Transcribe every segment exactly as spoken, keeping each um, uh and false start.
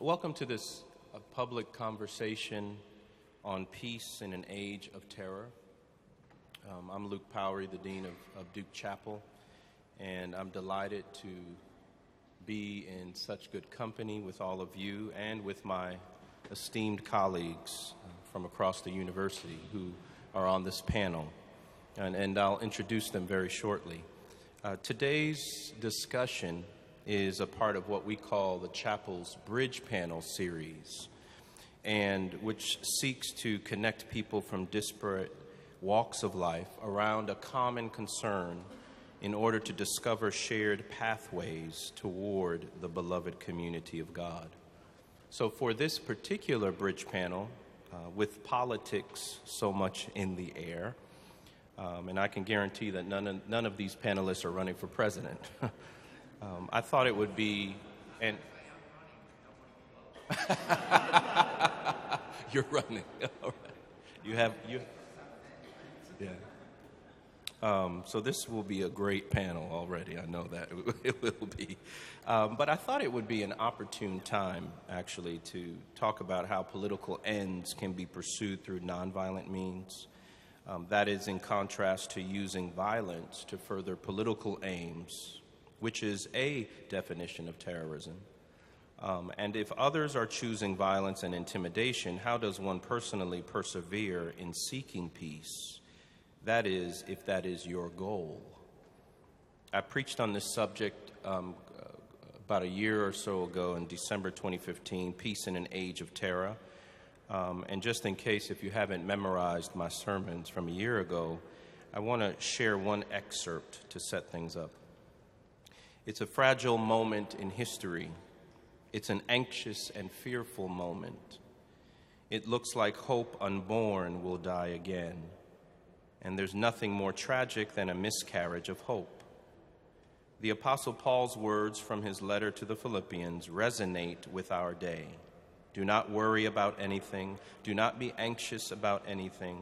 Welcome to this uh, public conversation on peace in an age of terror. Um, I'm Luke Powery, the Dean of, of Duke Chapel, and I'm delighted to be in such good company with all of you and with my esteemed colleagues from across the university who are on this panel, and, and I'll introduce them very shortly. Uh, today's discussion is a part of what we call the Chapel's Bridge Panel series, and which seeks to connect people from disparate walks of life around a common concern in order to discover shared pathways toward the beloved community of God. So for this particular bridge panel, uh, with politics so much in the air, um, and I can guarantee that none of, none of these panelists are running for president, um, I thought it would be, and you're running, all right. You have, you, yeah. Um, so this will be a great panel already. I know that it will be. Um, but I thought it would be an opportune time, actually, to talk about how political ends can be pursued through nonviolent means. Um, that is in contrast to using violence to further political aims, which is a definition of terrorism. Um, and if others are choosing violence and intimidation, how does one personally persevere in seeking peace? That is, if that is your goal. I preached on this subject um, about a year or so ago in December twenty fifteen, Peace in an Age of Terror. Um, and just in case, if you haven't memorized my sermons from a year ago, I want to share one excerpt to set things up. It's a fragile moment in history. It's an anxious and fearful moment. It looks like hope unborn will die again. And there's nothing more tragic than a miscarriage of hope. The Apostle Paul's words from his letter to the Philippians resonate with our day. Do not worry about anything. Do not be anxious about anything.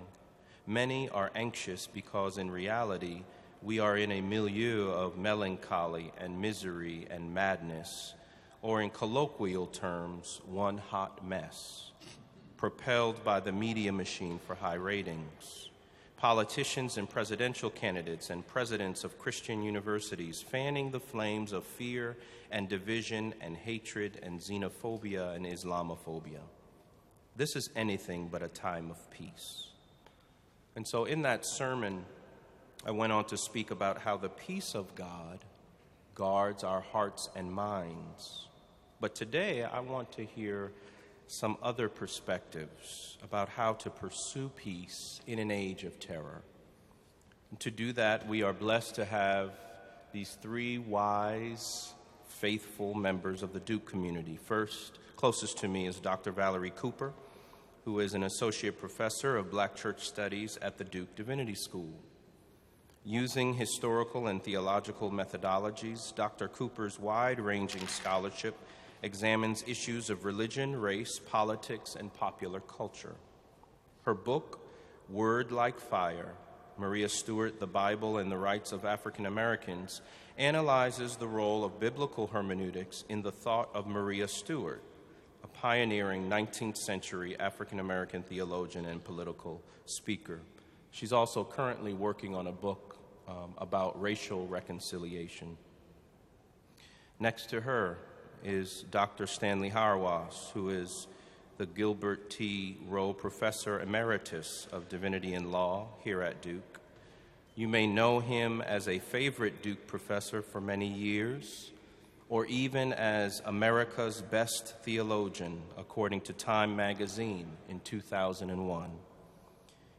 Many are anxious because in reality, we are in a milieu of melancholy and misery and madness, or in colloquial terms, one hot mess, propelled by the media machine for high ratings. Politicians and presidential candidates and presidents of Christian universities fanning the flames of fear and division and hatred and xenophobia and Islamophobia. This is anything but a time of peace. And so in that sermon, I went on to speak about how the peace of God guards our hearts and minds. But today I want to hear some other perspectives about how to pursue peace in an age of terror. And to do that, we are blessed to have these three wise, faithful members of the Duke community. First, closest to me is Doctor Valerie Cooper, who is an associate professor of Black Church Studies at the Duke Divinity School. Using historical and theological methodologies, Doctor Cooper's wide-ranging scholarship examines issues of religion, race, politics, and popular culture. Her book, Word Like Fire, Maria Stewart, The Bible and the Rights of African Americans, analyzes the role of biblical hermeneutics in the thought of Maria Stewart, a pioneering nineteenth century African American theologian and political speaker. She's also currently working on a book um, about racial reconciliation. Next to her is Doctor Stanley Hauerwas, who is the Gilbert T. Rowe Professor Emeritus of Divinity and Law here at Duke. You may know him as a favorite Duke professor for many years, or even as America's best theologian, according to Time magazine in two thousand one.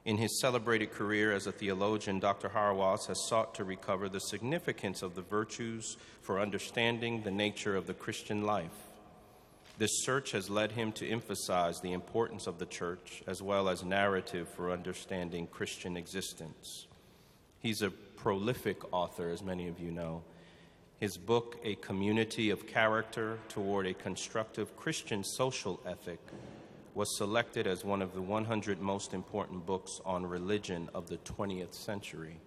In his celebrated career as a theologian, Doctor Hauerwas has sought to recover the significance of the virtues for understanding the nature of the Christian life. This search has led him to emphasize the importance of the church as well as narrative for understanding Christian existence. He's a prolific author, as many of you know. His book, A Community of Character Toward a Constructive Christian Social Ethic, was selected as one of the one hundred most important books on religion of the twentieth century.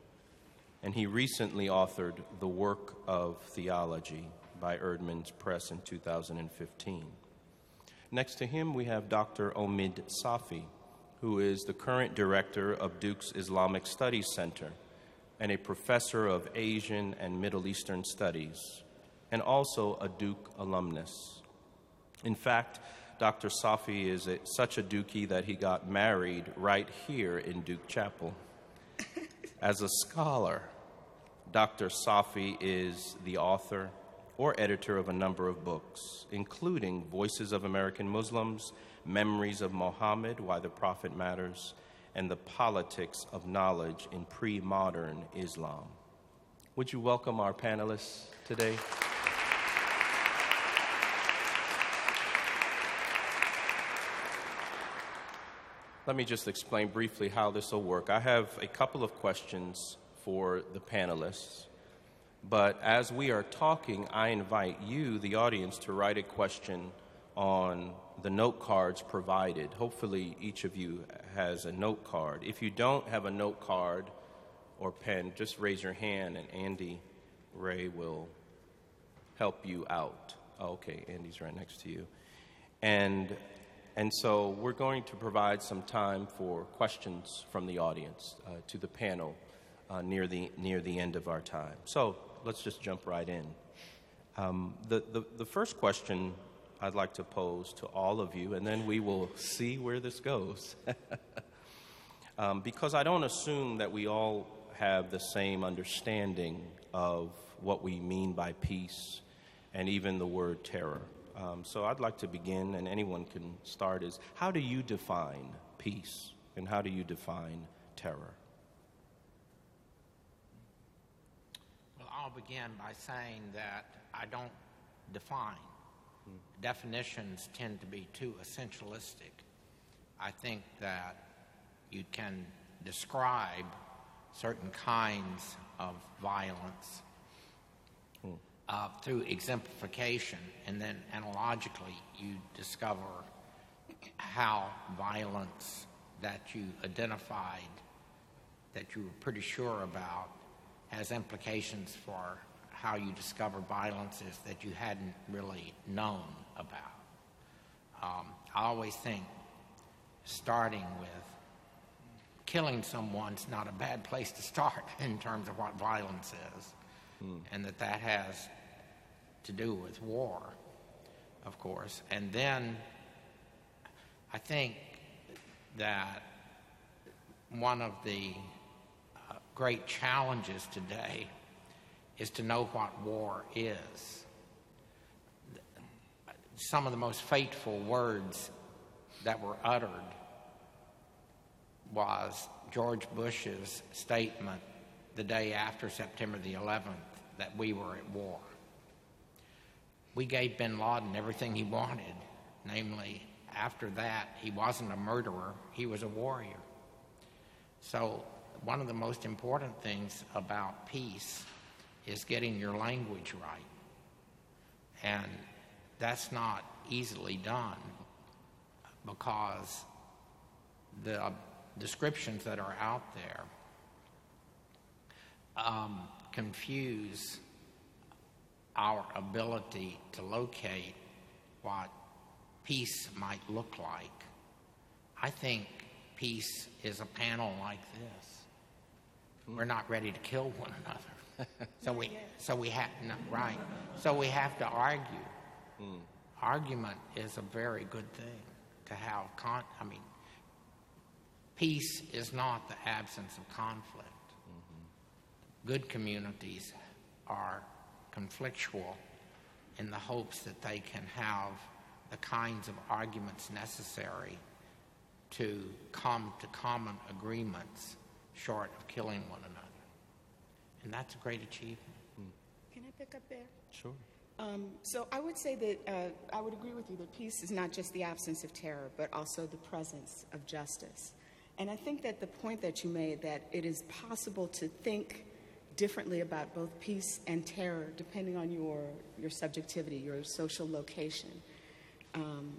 And he recently authored The Work of Theology by Erdman's Press in two thousand fifteen. Next to him, we have Doctor Omid Safi, who is the current director of Duke's Islamic Studies Center and a professor of Asian and Middle Eastern studies, and also a Duke alumnus. In fact, Doctor Safi is a, such a Dukie that he got married right here in Duke Chapel. As a scholar, Doctor Safi is the author or editor of a number of books, including Voices of American Muslims, Memories of Muhammad, Why the Prophet Matters, and The Politics of Knowledge in Premodern Islam. Would you welcome our panelists today? Let me just explain briefly how this will work. I have a couple of questions for the panelists, but as we are talking, I invite you, the audience, to write a question on the note cards provided. Hopefully each of you has a note card. If you don't have a note card or pen, just raise your hand and Andy Ray will help you out. Oh, okay, Andy's right next to you. And, and so we're going to provide some time for questions from the audience uh, to the panel uh, near the, near the end of our time. So let's just jump right in. Um, the, the, the first question I'd like to pose to all of you, and then we will see where this goes. um, because I don't assume that we all have the same understanding of what we mean by peace and even the word terror. Um, so I'd like to begin, and anyone can start, is how do you define peace and how do you define terror? Well, I'll begin by saying that I don't define. Definitions tend to be too essentialistic. I think that you can describe certain kinds of violence hmm. uh, through exemplification, and then analogically you discover how violence that you identified, that you were pretty sure about, has implications for how you discover violences that you hadn't really known about. Um, I always think starting with killing someone's not a bad place to start in terms of what violence is, mm. and that that has to do with war, of course. And then I think that one of the uh, great challenges today is to know what war is. Some of the most fateful words that were uttered was George Bush's statement the day after September the eleventh that we were at war. We gave bin Laden everything he wanted, namely, after that, he wasn't a murderer, he was a warrior. So one of the most important things about peace is getting your language right. And that's not easily done because the descriptions that are out there um, confuse our ability to locate what peace might look like. I think peace is a panel like this. We're not ready to kill one another. So we, so we have, no, right, so we have to argue. Mm. Argument is a very good thing to have, con I mean, peace is not the absence of conflict. Mm-hmm. Good communities are conflictual in the hopes that they can have the kinds of arguments necessary to come to common agreements short of killing one another. And that's a great achievement. Can I pick up there? Sure. Um, so I would say that uh, I would agree with you that peace is not just the absence of terror, but also the presence of justice. And I think that the point that you made, that it is possible to think differently about both peace and terror, depending on your, your subjectivity, your social location. Um,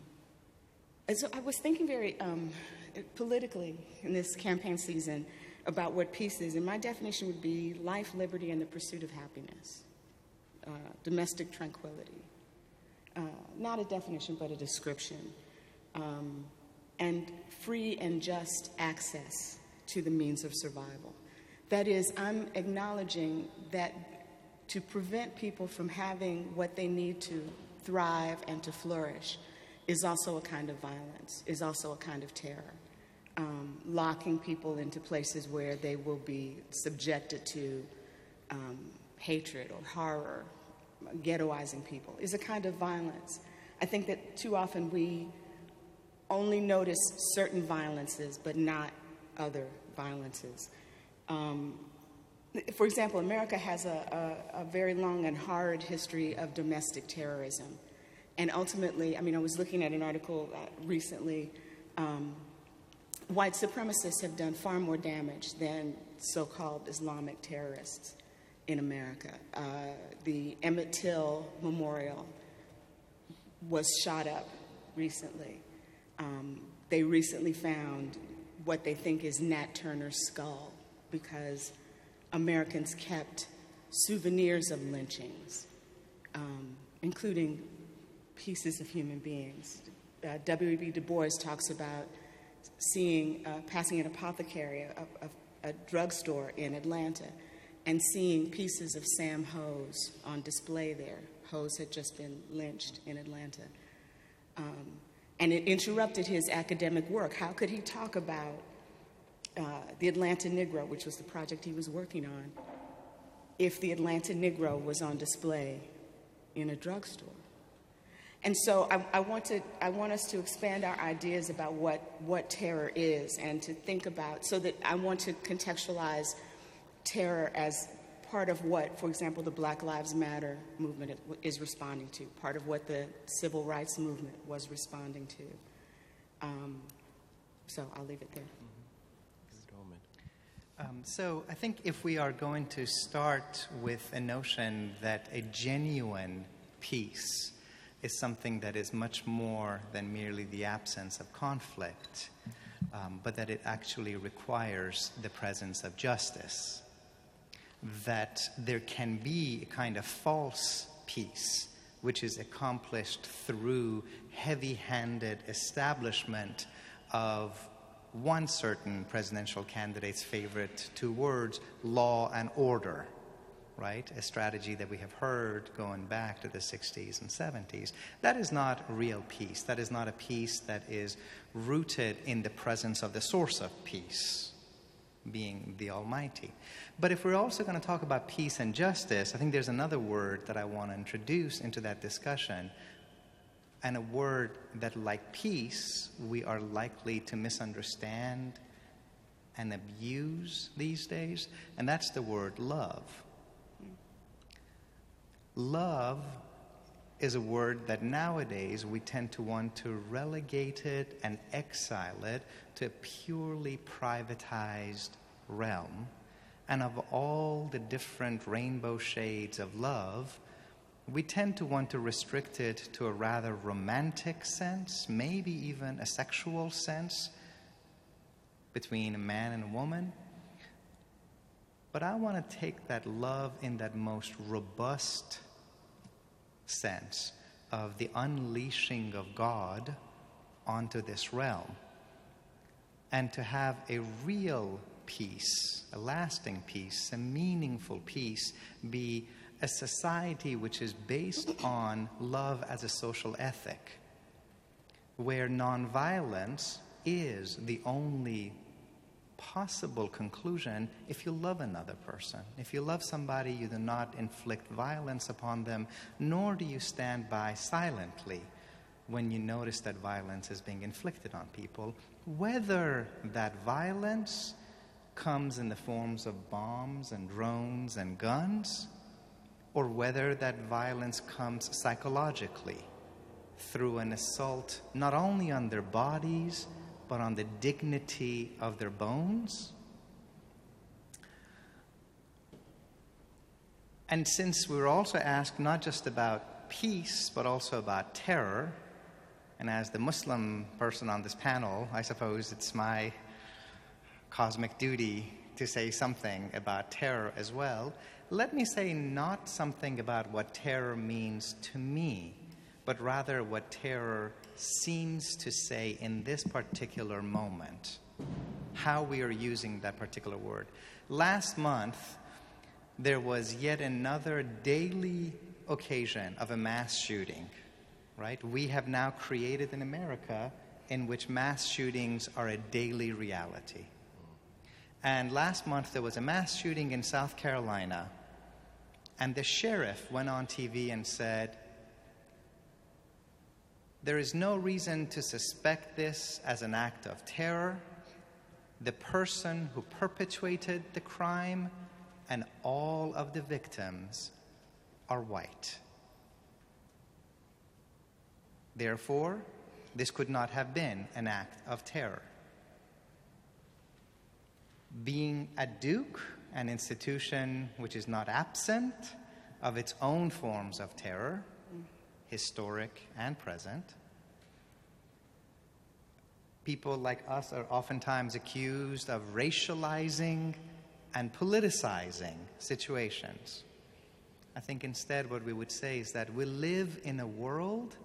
and so I was thinking very um, politically in this campaign season about what peace is, and my definition would be life, liberty, and the pursuit of happiness, uh, domestic tranquility. uh, not a definition, but a description, um, and free and just access to the means of survival. That is, I'm acknowledging that to prevent people from having what they need to thrive and to flourish is also a kind of violence, is also a kind of terror. Um, locking people into places where they will be subjected to um, hatred or horror, ghettoizing people, is a kind of violence. I think that too often we only notice certain violences, but not other violences. Um, for example, America has a, a, a very long and hard history of domestic terrorism. And ultimately, I mean, I was looking at an article recently, um, white supremacists have done far more damage than so-called Islamic terrorists in America. Uh, the Emmett Till Memorial was shot up recently. Um, they recently found what they think is Nat Turner's skull because Americans kept souvenirs of lynchings, um, including pieces of human beings. Uh, W E B Du Bois talks about seeing, uh, passing an apothecary, a, a, a drugstore in Atlanta, and seeing pieces of Sam Hose on display there. Hose had just been lynched in Atlanta. Um, and it interrupted his academic work. How could he talk about uh, the Atlanta Negro, which was the project he was working on, if the Atlanta Negro was on display in a drugstore? And so I, I, want to, I want us to expand our ideas about what, what terror is, and to think about, so that I want to contextualize terror as part of what, for example, the Black Lives Matter movement is responding to, part of what the Civil Rights Movement was responding to. Um, so I'll leave it there. Um, so I think if we are going to start with a notion that a genuine peace is something that is much more than merely the absence of conflict, um, but that it actually requires the presence of justice. That there can be a kind of false peace, which is accomplished through heavy-handed establishment of one certain presidential candidate's favorite two words, law and order. Right? A strategy that we have heard going back to the sixties and seventies. That is not real peace. That is not a peace that is rooted in the presence of the source of peace, being the Almighty. But if we're also going to talk about peace and justice, I think there's another word that I want to introduce into that discussion, and a word that, like peace, we are likely to misunderstand and abuse these days, and that's the word love. Love is a word that nowadays we tend to want to relegate it and exile it to a purely privatized realm. And of all the different rainbow shades of love, we tend to want to restrict it to a rather romantic sense, maybe even a sexual sense between a man and a woman. But I want to take that love in that most robust sense of the unleashing of God onto this realm, and to have a real peace, a lasting peace, a meaningful peace, be a society which is based on love as a social ethic, where nonviolence is the only possible conclusion if you love another person. If you love somebody, you do not inflict violence upon them, nor do you stand by silently when you notice that violence is being inflicted on people, whether that violence comes in the forms of bombs and drones and guns, or whether that violence comes psychologically through an assault not only on their bodies, but on the dignity of their bones. And since we were also asked not just about peace, but also about terror, and as the Muslim person on this panel, I suppose it's my cosmic duty to say something about terror as well. Let me say not something about what terror means to me, but rather what terror seems to say in this particular moment, how we are using that particular word. Last month, there was yet another daily occasion of a mass shooting, right? We have now created an America in which mass shootings are a daily reality. And last month, there was a mass shooting in South Carolina, and the sheriff went on T V and said, "There is no reason to suspect this as an act of terror. The person who perpetrated the crime and all of the victims are white. Therefore, this could not have been an act of terror." Being at Duke, an institution which is not absent of its own forms of terror, historic and present, people like us are oftentimes accused of racializing and politicizing situations. I think instead what we would say is that we live in a world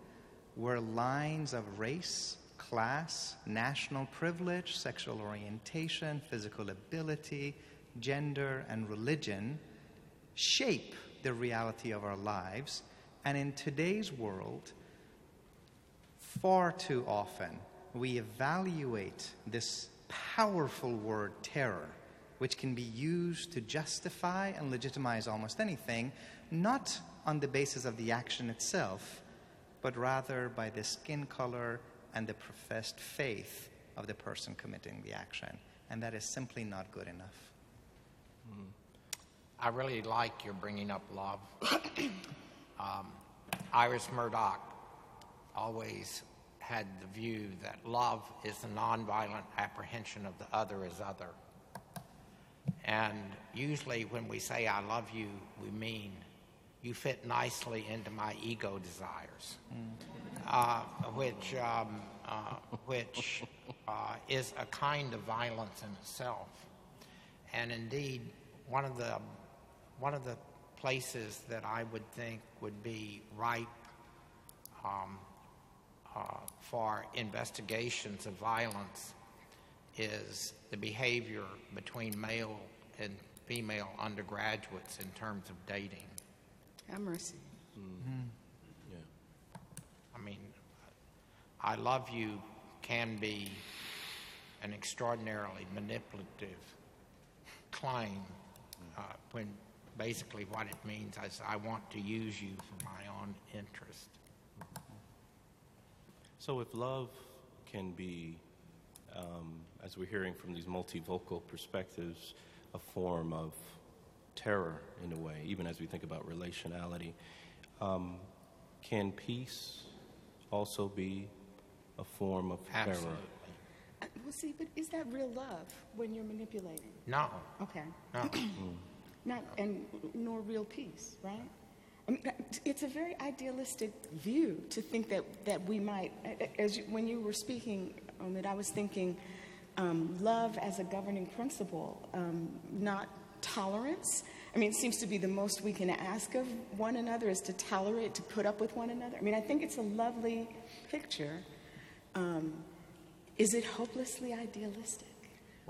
where lines of race, class, national privilege, sexual orientation, physical ability, gender, and religion shape the reality of our lives. And in today's world, far too often, we evaluate this powerful word terror, which can be used to justify and legitimize almost anything, not on the basis of the action itself, but rather by the skin color and the professed faith of the person committing the action. And that is simply not good enough. Mm. I really like your bringing up love. um, Iris Murdoch always had the view that love is the nonviolent apprehension of the other as other. And usually when we say, "I love you," we mean, "You fit nicely into my ego desires," uh, which, um, uh, which uh, is a kind of violence in itself. And indeed, one of the one of the places that I would think would be ripe um, uh, for investigations of violence is the behavior between male and female undergraduates in terms of dating. Have mercy. Mm-hmm. Yeah. I mean, "I love you" can be an extraordinarily manipulative claim, uh, when basically what it means is, "I want to use you for my own interest." So if love can be, um, as we're hearing from these multivocal perspectives, a form of terror in a way, even as we think about relationality, um, can peace also be a form of Absolutely. terror? Uh, well, see, but is that real love when you're manipulating? No. Okay. No. mm. Not, and nor real peace, right? I mean, it's a very idealistic view to think that, that we might, as you, when you were speaking, Omid, I was thinking um, love as a governing principle, um, not tolerance. I mean, it seems to be the most we can ask of one another is to tolerate, to put up with one another. I mean, I think it's a lovely picture. Um, is it hopelessly idealistic?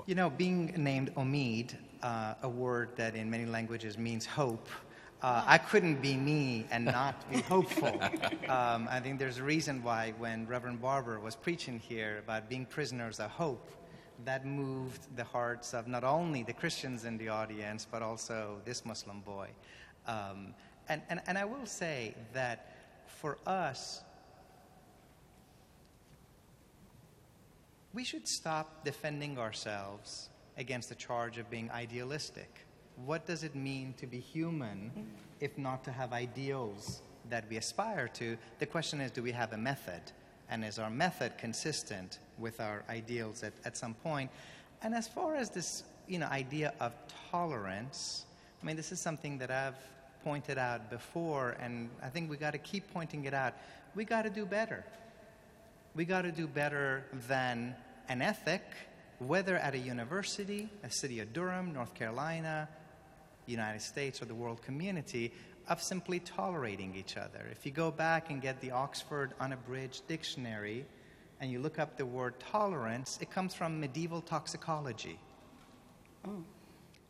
You know, being named Omid, uh, a word that in many languages means hope, uh, I couldn't be me and not be hopeful. Um, I think there's a reason why when Reverend Barber was preaching here about being prisoners of hope, that moved the hearts of not only the Christians in the audience, but also this Muslim boy. Um, and, and, and I will say that for us, we should stop defending ourselves against the charge of being idealistic. What does it mean to be human if not to have ideals that we aspire to? The question is, do we have a method? And is our method consistent with our ideals at, at some point? And as far as this, you know, idea of tolerance, I mean, this is something that I've pointed out before, and I think we got to keep pointing it out. We got to do better. We got to do better than an ethic, whether at a university, a city of Durham, North Carolina, United States, or the world community. of simply tolerating each other. If you go back and get the Oxford Unabridged Dictionary and you look up the word tolerance, it comes from medieval toxicology. Oh.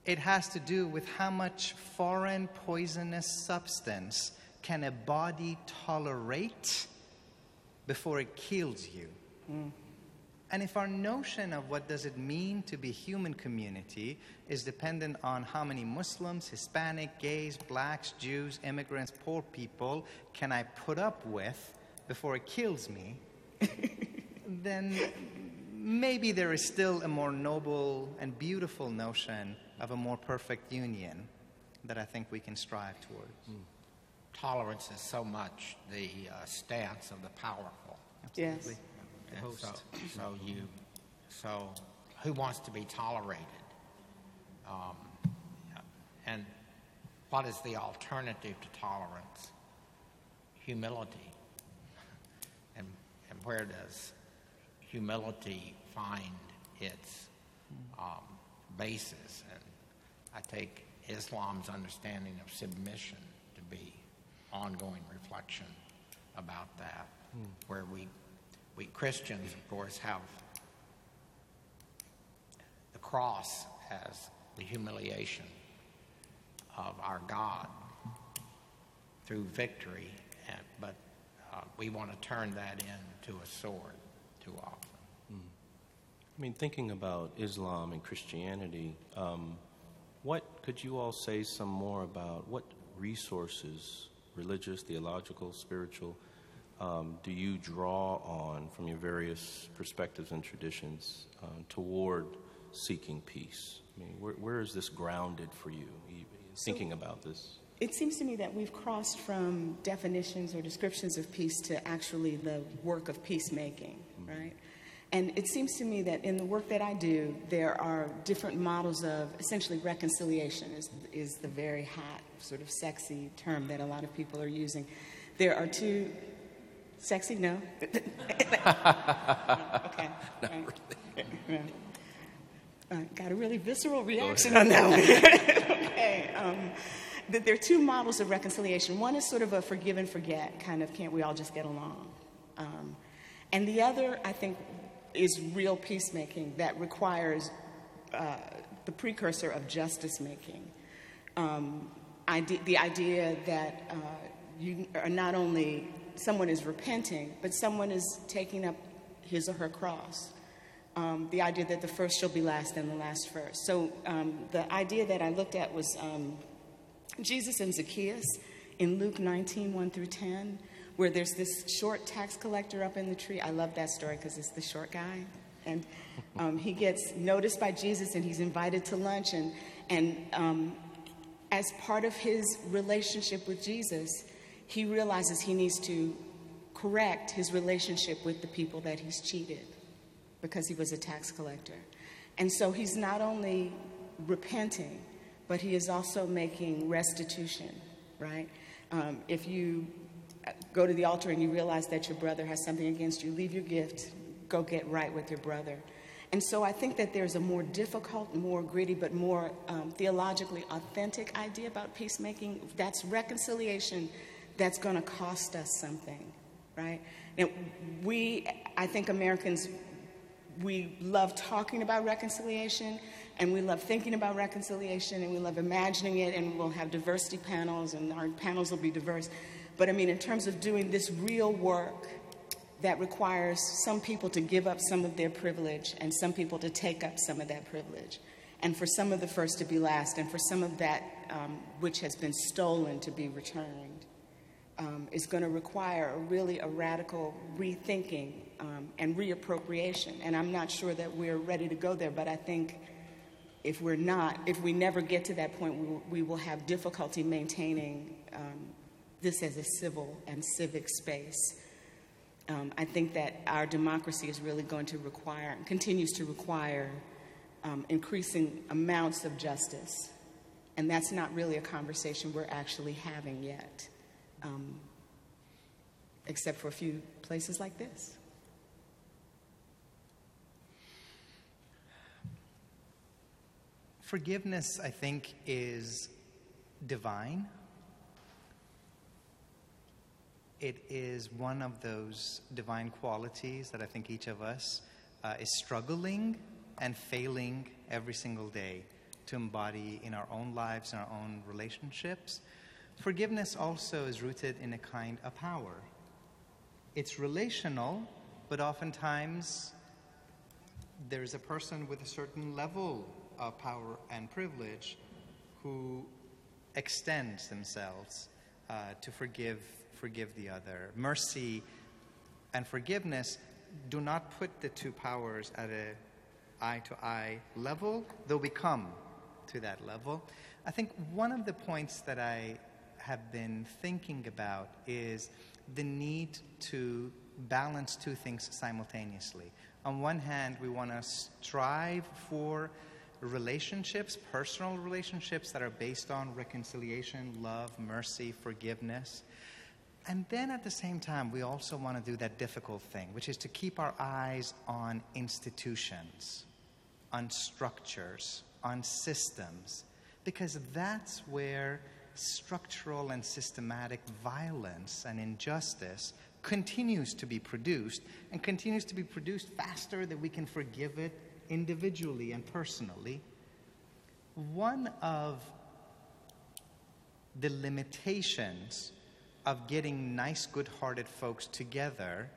It has to do with how much foreign poisonous substance can a body tolerate before it kills you. Mm. And if our notion of what does it mean to be human community is dependent on how many Muslims, Hispanic, gays, blacks, Jews, immigrants, poor people can I put up with before it kills me, then maybe there is still a more noble and beautiful notion of a more perfect union that I think we can strive towards. Mm. Tolerance is so much the uh, stance of the powerful. Absolutely. Yes. So, so you, so who wants to be tolerated? Um, and what is the alternative to tolerance? Humility. And and where does humility find its um, basis? And I take Islam's understanding of submission to be ongoing reflection about that, mm. where we. We Christians, of course, have the cross as the humiliation of our God through victory, and, but uh, we want to turn that into a sword too often. Mm. I mean, thinking about Islam and Christianity, um, what could you all say some more about what resources, religious, theological, spiritual, Um, do you draw on from your various perspectives and traditions um, toward seeking peace? I mean, where, where is this grounded for you, thinking so, about this? It seems to me that we've crossed from definitions or descriptions of peace to actually the work of peacemaking, mm-hmm. right? And it seems to me that in the work that I do, there are different models of essentially reconciliation is, is the very hot, sort of sexy term that a lot of people are using. There are two... Sexy? No. Okay. Not right. Really. Uh, got a really visceral reaction on that one. Okay. Um, but there are two models of reconciliation. One is sort of a forgive and forget, kind of can't we all just get along? Um, and the other, I think, is real peacemaking that requires uh, the precursor of justice making. Um, ide- the idea that uh, you are not only... someone is repenting, but someone is taking up his or her cross. Um, the idea that the first shall be last and the last first. So um, the idea that I looked at was um, Jesus and Zacchaeus in Luke nineteen, one through ten, where there's this short tax collector up in the tree. I love that story because it's the short guy. And um, he gets noticed by Jesus and he's invited to lunch. And, and um, as part of his relationship with Jesus, he realizes he needs to correct his relationship with the people that he's cheated because he was a tax collector. And so he's not only repenting, but he is also making restitution, right? Um, if you go to the altar and you realize that your brother has something against you, leave your gift, go get right with your brother. And so I think that there's a more difficult, more gritty, but more um, theologically authentic idea about peacemaking. That's reconciliation. That's going to cost us something, right? Now, we, I think Americans, we love talking about reconciliation, and we love thinking about reconciliation, and we love imagining it, and we'll have diversity panels, and our panels will be diverse. But I mean, in terms of doing this real work that requires some people to give up some of their privilege and some people to take up some of that privilege, and for some of the first to be last, and for some of that um, which has been stolen to be returned. Um, is going to require a really a radical rethinking um, and reappropriation. And I'm not sure that we're ready to go there, but I think if we're not, if we never get to that point, we, w- we will have difficulty maintaining um, this as a civil and civic space. Um, I think that our democracy is really going to require, and continues to require, um, increasing amounts of justice. And that's not really a conversation we're actually having yet. Um, except for a few places like this. Forgiveness, I think, is divine. it is one of those divine qualities that I think each of us uh, is struggling and failing every single day to embody in our own lives and our own relationships. Forgiveness also is rooted in a kind of power. It's relational, but oftentimes there's a person with a certain level of power and privilege who extends themselves uh, to forgive, forgive the other. Mercy and forgiveness do not put the two powers at an eye-to-eye level, though we come to that level. I think one of the points that I have been thinking about is the need to balance two things simultaneously. On one hand, we want to strive for relationships, personal relationships that are based on reconciliation, love, mercy, forgiveness. And then at the same time, we also want to do that difficult thing, which is to keep our eyes on institutions, on structures, on systems, because that's where structural and systematic violence and injustice continues to be produced, and continues to be produced faster than we can forgive it individually and personally. One of the limitations of getting nice, good-hearted folks together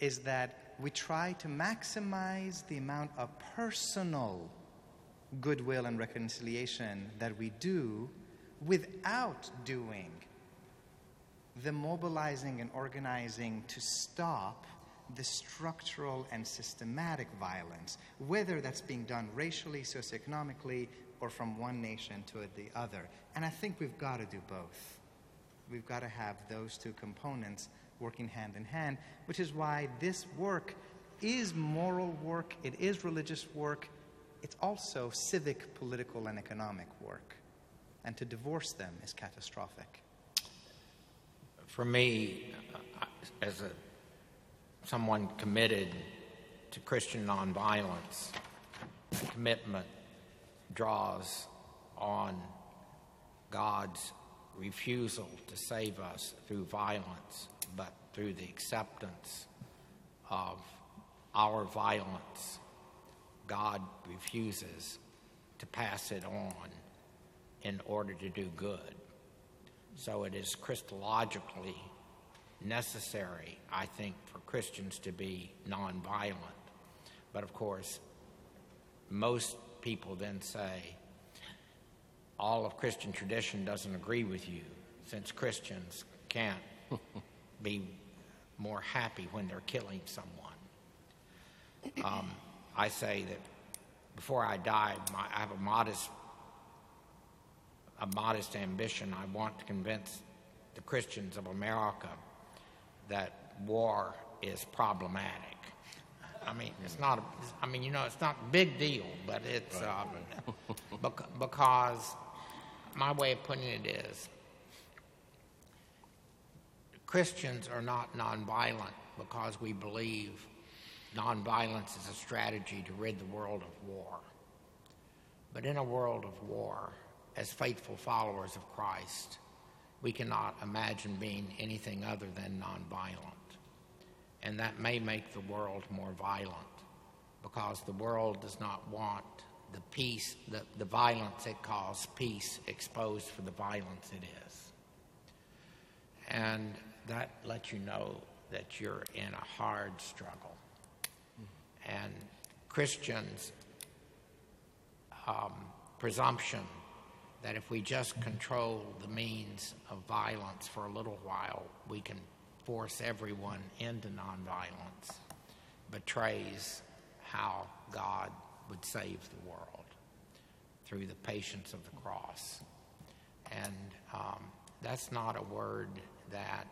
is that we try to maximize the amount of personal goodwill and reconciliation that we do without doing the mobilizing and organizing to stop the structural and systematic violence, whether that's being done racially, socioeconomically, or from one nation to the other. And I think we've got to do both. We've got to have those two components working hand in hand, which is why this work is moral work, it is religious work, it's also civic, political, and economic work. And to divorce them is catastrophic. For me, as a someone committed to Christian nonviolence, the commitment draws on God's refusal to save us through violence, but through the acceptance of our violence. God refuses to pass it on in order to do good. So it is Christologically necessary, I think, for Christians to be nonviolent. But of course, most people then say, all of Christian tradition doesn't agree with you, since Christians can't be more happy when they're killing someone. Um, I say that before I die, my, I have a modest, a modest ambition. I want to convince the Christians of America that war is problematic. I mean, it's not, a, I mean, you know, it's not a big deal, but it's, right, uh, right. Beca- because my way of putting it is, Christians are not nonviolent because we believe nonviolence is a strategy to rid the world of war. But in a world of war, as faithful followers of Christ, we cannot imagine being anything other than nonviolent. And that may make the world more violent, because the world does not want the peace, the, the violence it calls peace, exposed for the violence it is. And that lets you know that you're in a hard struggle. Mm-hmm. And Christians' um, presumption that if we just control the means of violence for a little while, we can force everyone into nonviolence, betrays how God would save the world through the patience of the cross. And um, that's not a word that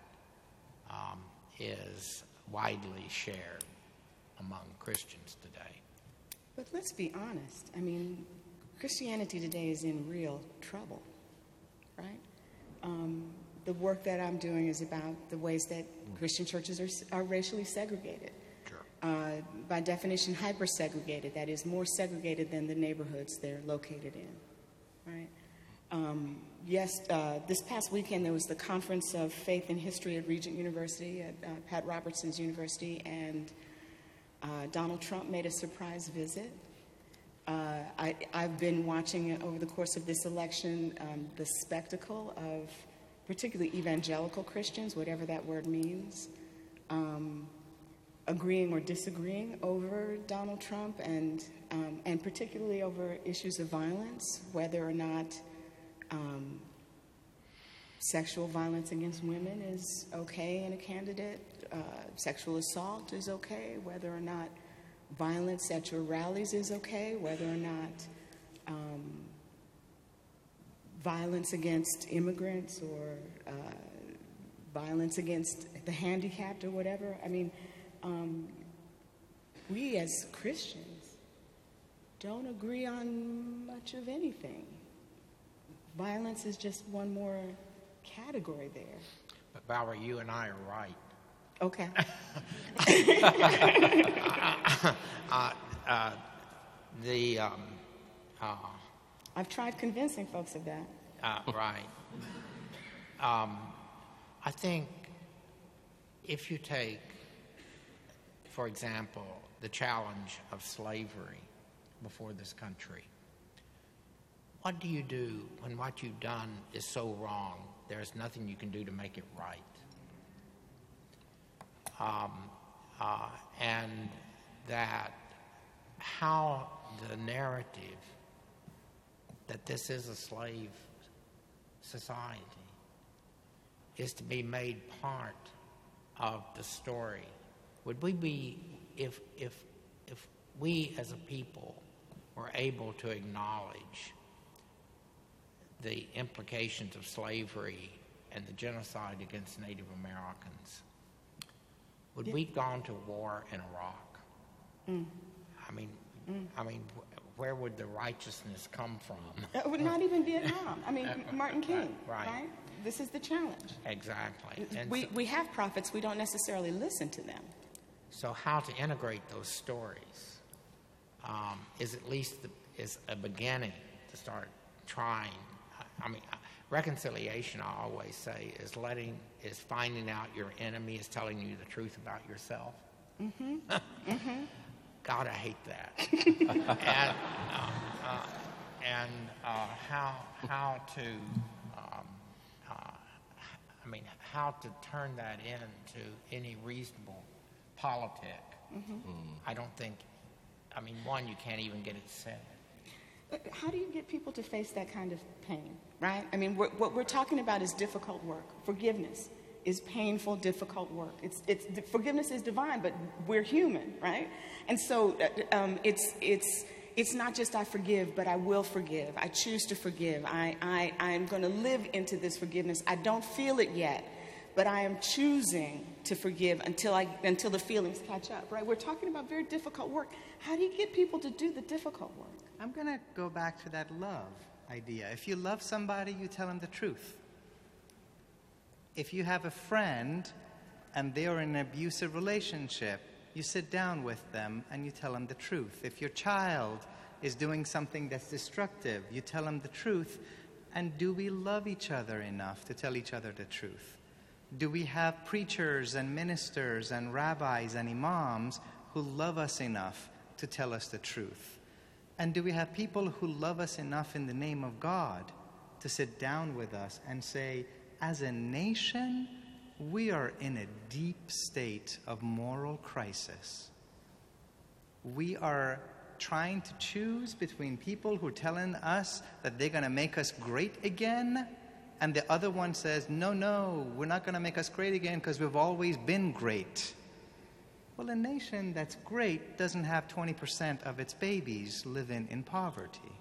um, is widely shared among Christians today. But let's be honest. I mean, Christianity today is in real trouble, right? Um, the work that I'm doing is about the ways that Christian churches are, are racially segregated. Sure. Uh, by definition, hyper-segregated, that is more segregated than the neighborhoods they're located in, right? Um, Yes, uh, this past weekend there was the Conference of Faith and History at Regent University, at uh, Pat Robertson's University, and uh, Donald Trump made a surprise visit. Uh, I, I've been watching over the course of this election um, the spectacle of particularly evangelical Christians, whatever that word means, um, agreeing or disagreeing over Donald Trump and, um, and particularly over issues of violence, whether or not Um, sexual violence against women is okay in a candidate, uh, sexual assault is okay, whether or not violence at your rallies is okay, whether or not um, violence against immigrants or uh, violence against the handicapped or whatever. I mean, um, we as Christians don't agree on much of anything. Violence is just one more category there. But Valerie, you and I are right. Okay. uh, uh, uh, the um, uh, I've tried convincing folks of that. Uh, right. um, I think if you take, for example, the challenge of slavery before this country, what do you do when what you've done is so wrong, there's nothing you can do to make it right? Um, uh, and that how the narrative that this is a slave society is to be made part of the story. Would we be, if, if, if we as a people were able to acknowledge the implications of slavery and the genocide against Native Americans, would yeah. we have gone to war in Iraq? Mm. I mean, mm. I mean, where would the righteousness come from? It would not even Vietnam. I mean, Martin King, right. right? This is the challenge. Exactly. And we so, we have prophets. We don't necessarily listen to them. So how to integrate those stories um, is at least the, is a beginning to start trying. I mean, reconciliation, I always say, is letting, is finding out your enemy is telling you the truth about yourself. Mm-hmm. mm-hmm. God, I hate that. and uh, uh, and uh, how how to, um, uh, I mean, how to turn that into any reasonable politic. Mm-hmm. Mm. I don't think, I mean, one, you can't even get it said. How do you get people to face that kind of pain, right? I mean, what, what we're talking about is difficult work. Forgiveness is painful, difficult work. It's, it's forgiveness is divine, but we're human, right? And so um, it's it's it's not just I forgive, but I will forgive. I choose to forgive. I I I'm going to live into this forgiveness. I don't feel it yet, but I am choosing to forgive until I until the feelings catch up, right? We're talking about very difficult work. How do you get people to do the difficult work? I'm going to go back to that love idea. If you love somebody, you tell them the truth. If you have a friend and they are in an abusive relationship, you sit down with them and you tell them the truth. If your child is doing something that's destructive, you tell them the truth. And do we love each other enough to tell each other the truth? Do we have preachers and ministers and rabbis and imams who love us enough to tell us the truth? And do we have people who love us enough in the name of God to sit down with us and say, as a nation, we are in a deep state of moral crisis. We are trying to choose between people who are telling us that they're going to make us great again, and the other one says, no, no, we're not going to make us great again because we've always been great. Well, a nation that's great doesn't have twenty percent of its babies living in poverty.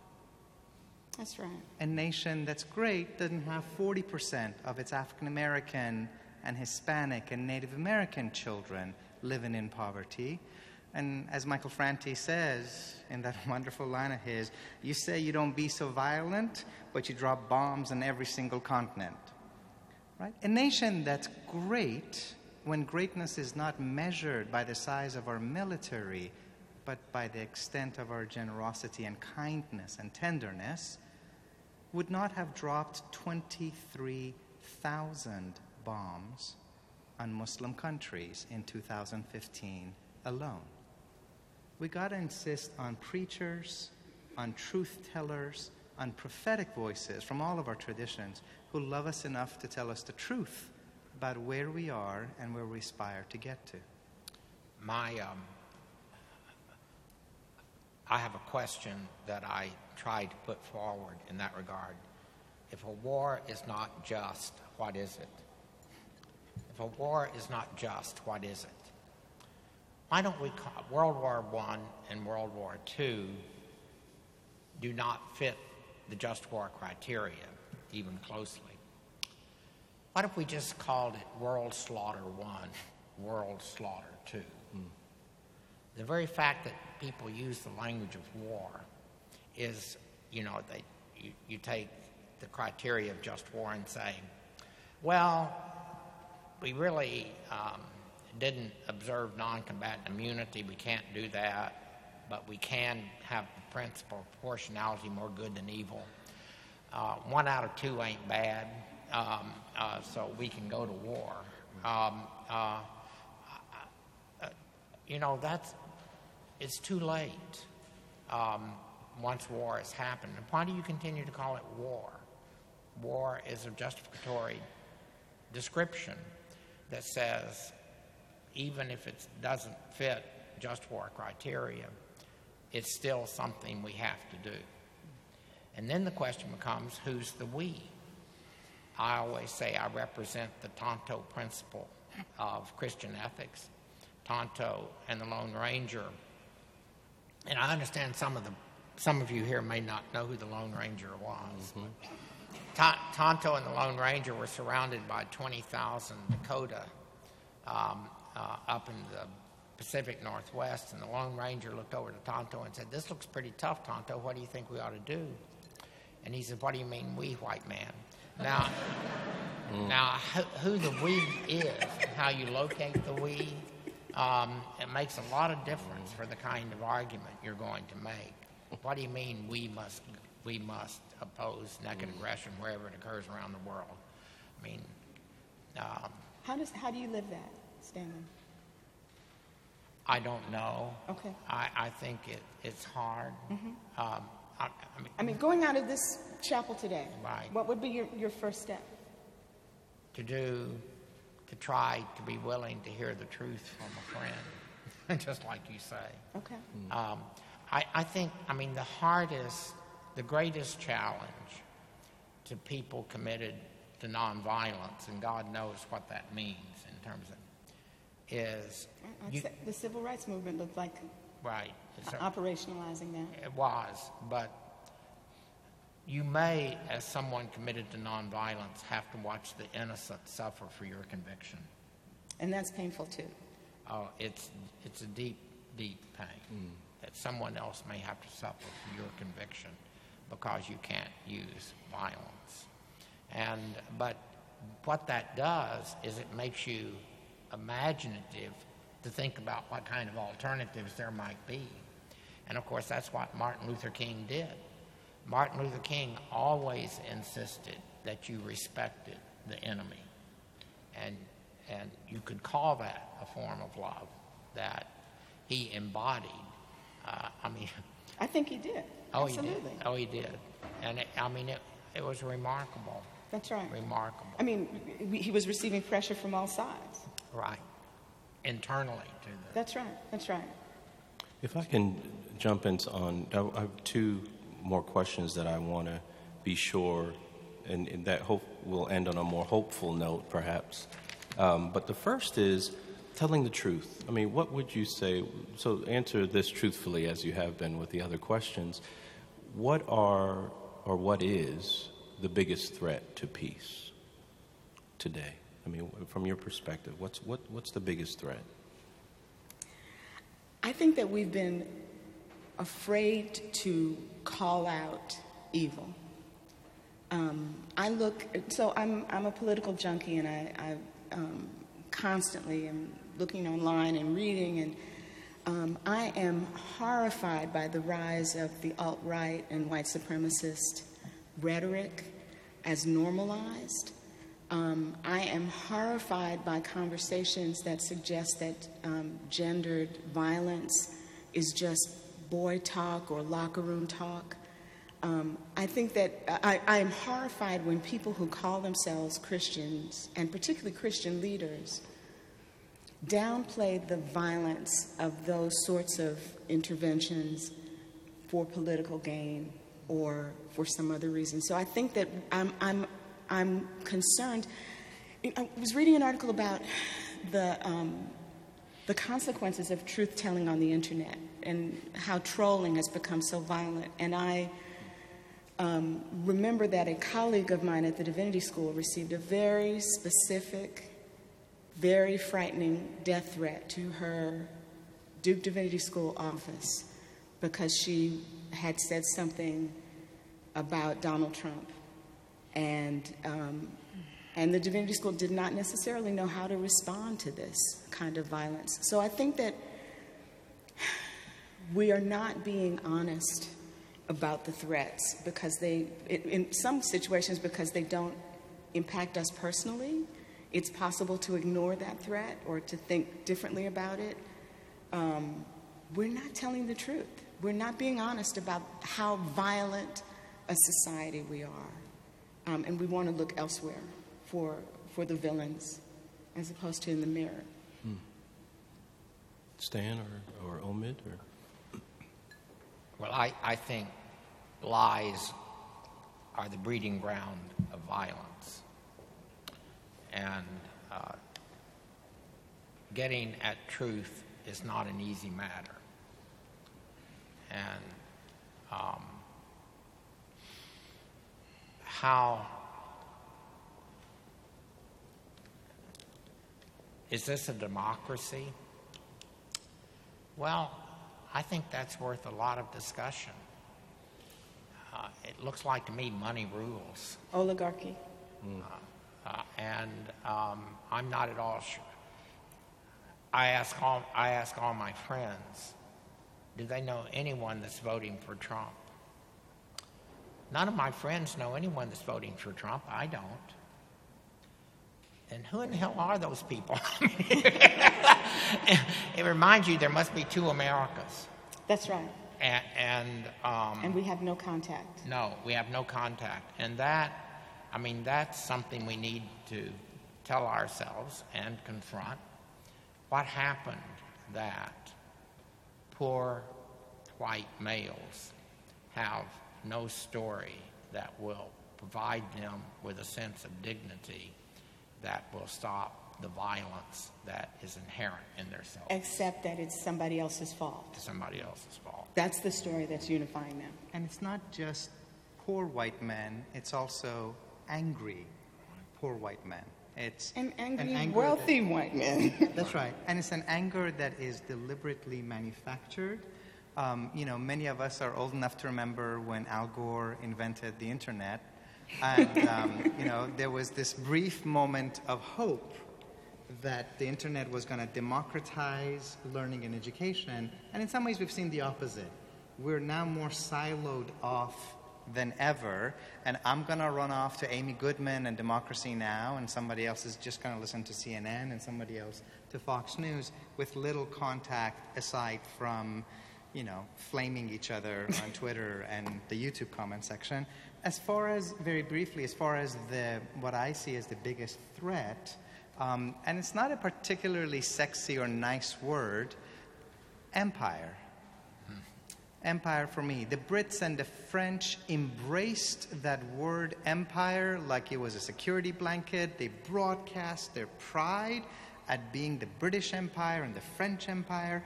That's right. A nation that's great doesn't have forty percent of its African American and Hispanic and Native American children living in poverty. And as Michael Franti says in that wonderful line of his, you say you don't be so violent, but you drop bombs on every single continent. Right? A nation that's great, when greatness is not measured by the size of our military, but by the extent of our generosity and kindness and tenderness, would not have dropped twenty-three thousand bombs on Muslim countries in two thousand fifteen alone. We got to insist on preachers, on truth tellers, on prophetic voices from all of our traditions who love us enough to tell us the truth about where we are and where we aspire to get to. My, um, I have a question that I tried to put forward in that regard. If a war is not just, what is it? If a war is not just, what is it? Why don't we call World War One and World War Two do not fit the just war criteria even closely? What if we just called it World Slaughter One, World Slaughter Two? Mm. The very fact that people use the language of war is, you know, they, you, you take the criteria of just war and say, well, we really um, didn't observe non-combatant immunity. We can't do that, but we can have the principle of proportionality, more good than evil. Uh, one out of two ain't bad. Um, uh, so we can go to war. Um, uh, uh, you know, that's, it's too late um, once war has happened. And why do you continue to call it war? War is a justificatory description that says, even if it doesn't fit just war criteria, it's still something we have to do. And then the question becomes, who's the we? I always say I represent the Tonto principle of Christian ethics, Tonto and the Lone Ranger. And I understand some of the some of you here may not know who the Lone Ranger was. Mm-hmm. Tonto and the Lone Ranger were surrounded by twenty thousand Dakota um, uh, up in the Pacific Northwest, and the Lone Ranger looked over to Tonto and said, "This looks pretty tough, Tonto. What do you think we ought to do?" And he said, "What do you mean, we, white man?" Now, mm. now, who the we is and how you locate the we, um, it makes a lot of difference for the kind of argument you're going to make. What do you mean we must we must oppose naked aggression wherever it occurs around the world? I mean, um, how does how do you live that, Stanley? I don't know. Okay. I, I think it it's hard. Mm-hmm. Um, I, I, mean, I mean, going out of this chapel today, right, what would be your, your first step? To do, to try to be willing to hear the truth from a friend, just like you say. Okay. Mm. Um, I, I think, I mean, the hardest, the greatest challenge to people committed to nonviolence, and God knows what that means in terms of, is... You, the civil rights movement looked like... Right. So, operationalizing that. It was, but you may, as someone committed to nonviolence, have to watch the innocent suffer for your conviction. And that's painful, too. Oh, it's it's a deep, deep pain mm. that someone else may have to suffer for your conviction because you can't use violence. And but what that does is it makes you imaginative to think about what kind of alternatives there might be. And of course, that's what Martin Luther King did. Martin Luther King always insisted that you respected the enemy. And, and you could call that a form of love that he embodied. Uh, I mean... I think he did. Oh, absolutely. He did. Oh, he did. And it, I mean, it, it was remarkable. That's right. Remarkable. I mean, he was receiving pressure from all sides. Right. Internally to the... That's right, that's right. If I can jump in on, I have two more questions that I want to be sure, and, and that hope will end on a more hopeful note, perhaps. Um, but the first is telling the truth. I mean, what would you say, so answer this truthfully as you have been with the other questions. What are, or what is, the biggest threat to peace today? I mean, from your perspective, what's what what's the biggest threat? I think that we've been afraid to call out evil. Um, I look, so I'm I'm a political junkie, and I, I um, constantly am looking online and reading, and um, I am horrified by the rise of the alt-right and white supremacist rhetoric as normalized. Um, I am horrified by conversations that suggest that um, gendered violence is just boy talk or locker room talk. Um, I think that I, I am horrified when people who call themselves Christians, and particularly Christian leaders, downplay the violence of those sorts of interventions for political gain or for some other reason. So I think that I'm I'm I'm concerned. I was reading an article about the um, the consequences of truth telling on the internet and how trolling has become so violent. And I um, remember that a colleague of mine at the Divinity School received a very specific, very frightening death threat to her Duke Divinity School office because she had said something about Donald Trump. And um, and the Divinity School did not necessarily know how to respond to this kind of violence. So I think that we are not being honest about the threats because they, in some situations, because they don't impact us personally. It's possible to ignore that threat or to think differently about it. Um, we're not telling the truth. We're not being honest about how violent a society we are. Um, and we want to look elsewhere for for the villains as opposed to in the mirror. Hmm. Stan or, or Omid? Or? Well, I, I think lies are the breeding ground of violence. And uh, getting at truth is not an easy matter. And um, how is this a democracy? Well, I think that's worth a lot of discussion. Uh, it looks like to me money rules. Oligarchy. Mm. Uh, Uh, and um, I'm not at all sure. I ask all I ask all my friends, do they know anyone that's voting for Trump? None of my friends know anyone that's voting for Trump. I don't. And who in the hell are those people? It reminds you there must be two Americas. That's right. And and, um, and we have no contact. No, we have no contact, and that. I mean, that's something we need to tell ourselves and confront. What happened that poor white males have no story that will provide them with a sense of dignity that will stop the violence that is inherent in their self? Except that it's somebody else's fault. It's somebody else's fault. That's the story that's unifying them. And it's not just poor white men, it's also angry poor white men. It's an angry, an anger wealthy that, white men. That's right. And it's an anger that is deliberately manufactured. Um, you know, many of us are old enough to remember when Al Gore invented the internet. And, um, you know, there was this brief moment of hope that the internet was going to democratize learning and education. And in some ways, we've seen the opposite. We're now more siloed off than ever, and I'm going to run off to Amy Goodman and Democracy Now!, and somebody else is just going to listen to C N N and somebody else to Fox News with little contact aside from, you know, flaming each other on Twitter and the YouTube comment section. As far as, very briefly, as far as the what I see as the biggest threat, um, and it's not a particularly sexy or nice word, empire. Empire for me. The Brits and the French embraced that word empire like it was a security blanket. They broadcast their pride at being the British Empire and the French Empire.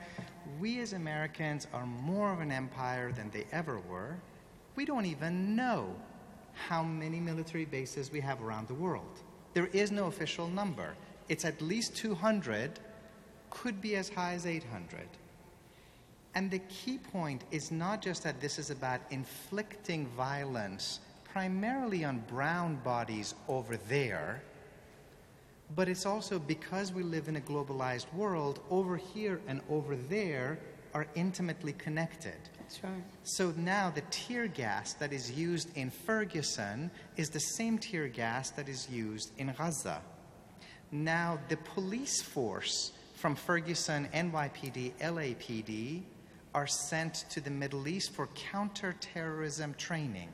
We as Americans are more of an empire than they ever were. We don't even know how many military bases we have around the world. There is no official number. It's at least two hundred, could be as high as eight hundred. And the key point is not just that this is about inflicting violence primarily on brown bodies over there, but it's also because we live in a globalized world, over here and over there are intimately connected. Sure. So now the tear gas that is used in Ferguson is the same tear gas that is used in Gaza. Now the police force from Ferguson, N Y P D, L A P D are sent to the Middle East for counterterrorism training.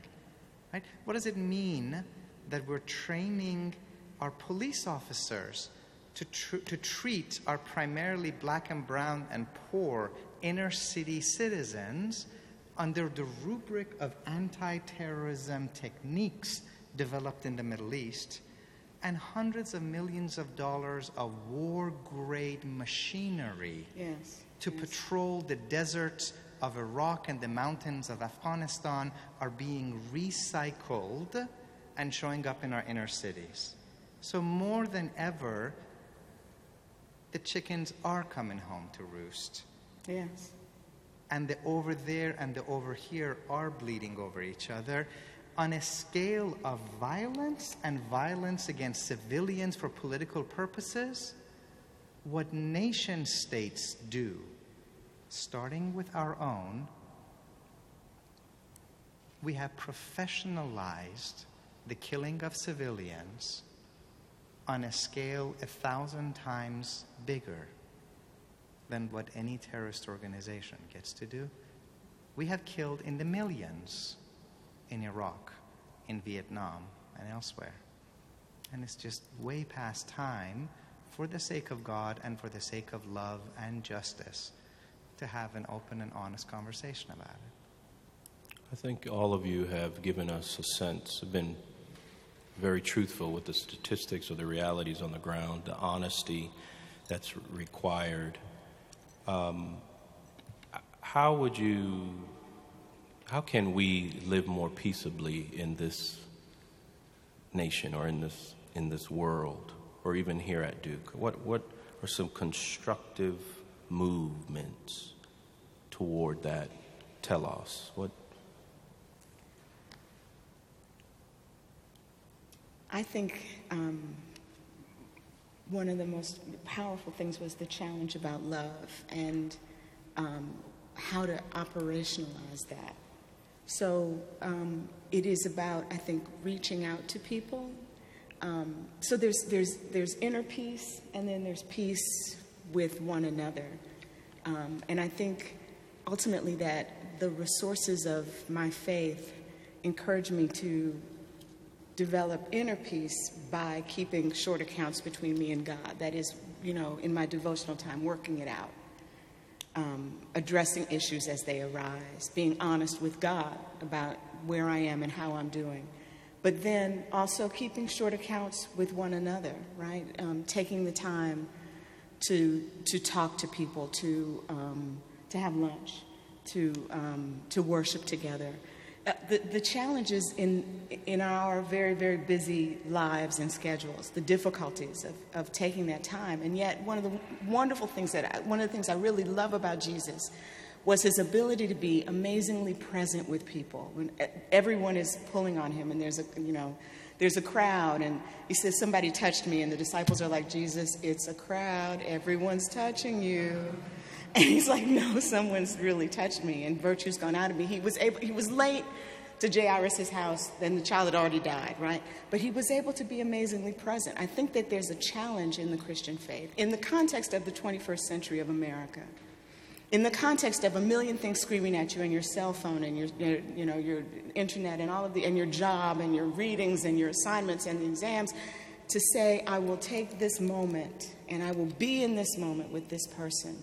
Right? What does it mean that we're training our police officers to, tr- to treat our primarily black and brown and poor inner city citizens under the rubric of anti-terrorism techniques developed in the Middle East and hundreds of millions of dollars of war-grade machinery yes, to yes. patrol the deserts of Iraq and the mountains of Afghanistan are being recycled and showing up in our inner cities. So more than ever, the chickens are coming home to roost. Yes. And the over there and the over here are bleeding over each other on a scale of violence and violence against civilians for political purposes. What nation states do, starting with our own, we have professionalized the killing of civilians on a scale a thousand times bigger than what any terrorist organization gets to do. We have killed in the millions in Iraq, in Vietnam, and elsewhere. And it's just way past time, for the sake of God and for the sake of love and justice, to have an open and honest conversation about it. I think all of you have given us a sense, have been very truthful with the statistics or the realities on the ground, the honesty that's required. Um, how would you, how can we live more peaceably in this nation or in this in this world or even here at Duke? What what are some constructive movements toward that telos? What? I think um, one of the most powerful things was the challenge about love and um, how to operationalize that. So um, it is about, I think, reaching out to people. Um, so there's there's there's inner peace, and then there's peace with one another. Um, and I think ultimately that the resources of my faith encourage me to develop inner peace by keeping short accounts between me and God. That is, you know, in my devotional time, working it out, um, addressing issues as they arise, being honest with God about where I am and how I'm doing. But then also keeping short accounts with one another, right? Um, taking the time to to talk to people, to um, to have lunch, to um, to worship together. Uh, the, the challenges in in our very, very busy lives and schedules, the difficulties of, of taking that time. And yet one of the wonderful things that, I, one of the things I really love about Jesus was his ability to be amazingly present with people. When everyone is pulling on him and there's a, you know, there's a crowd and he says, somebody touched me. And the disciples are like, Jesus, it's a crowd. Everyone's touching you. And he's like, no, someone's really touched me, and virtue's gone out of me. He was able. He was late to Jairus' house, and the child had already died, right? But he was able to be amazingly present. I think that there's a challenge in the Christian faith, in the context of the twenty-first century of America, in the context of a million things screaming at you, and your cell phone, and your, your you know, your internet, and all of the, and your job, and your readings, and your assignments, and the exams, to say, I will take this moment, and I will be in this moment with this person.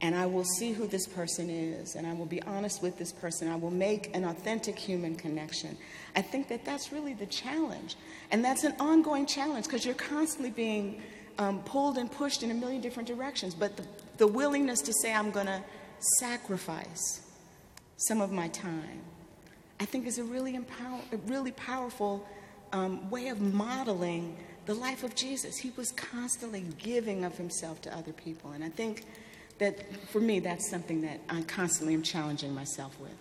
And I will see who this person is, and I will be honest with this person. I will make an authentic human connection. I think that that's really the challenge. And that's an ongoing challenge, because you're constantly being um, pulled and pushed in a million different directions. But the, the willingness to say, I'm going to sacrifice some of my time, I think is a really, empower- a really powerful um, way of modeling the life of Jesus. He was constantly giving of himself to other people. And I think that, for me, that's something that I constantly am challenging myself with.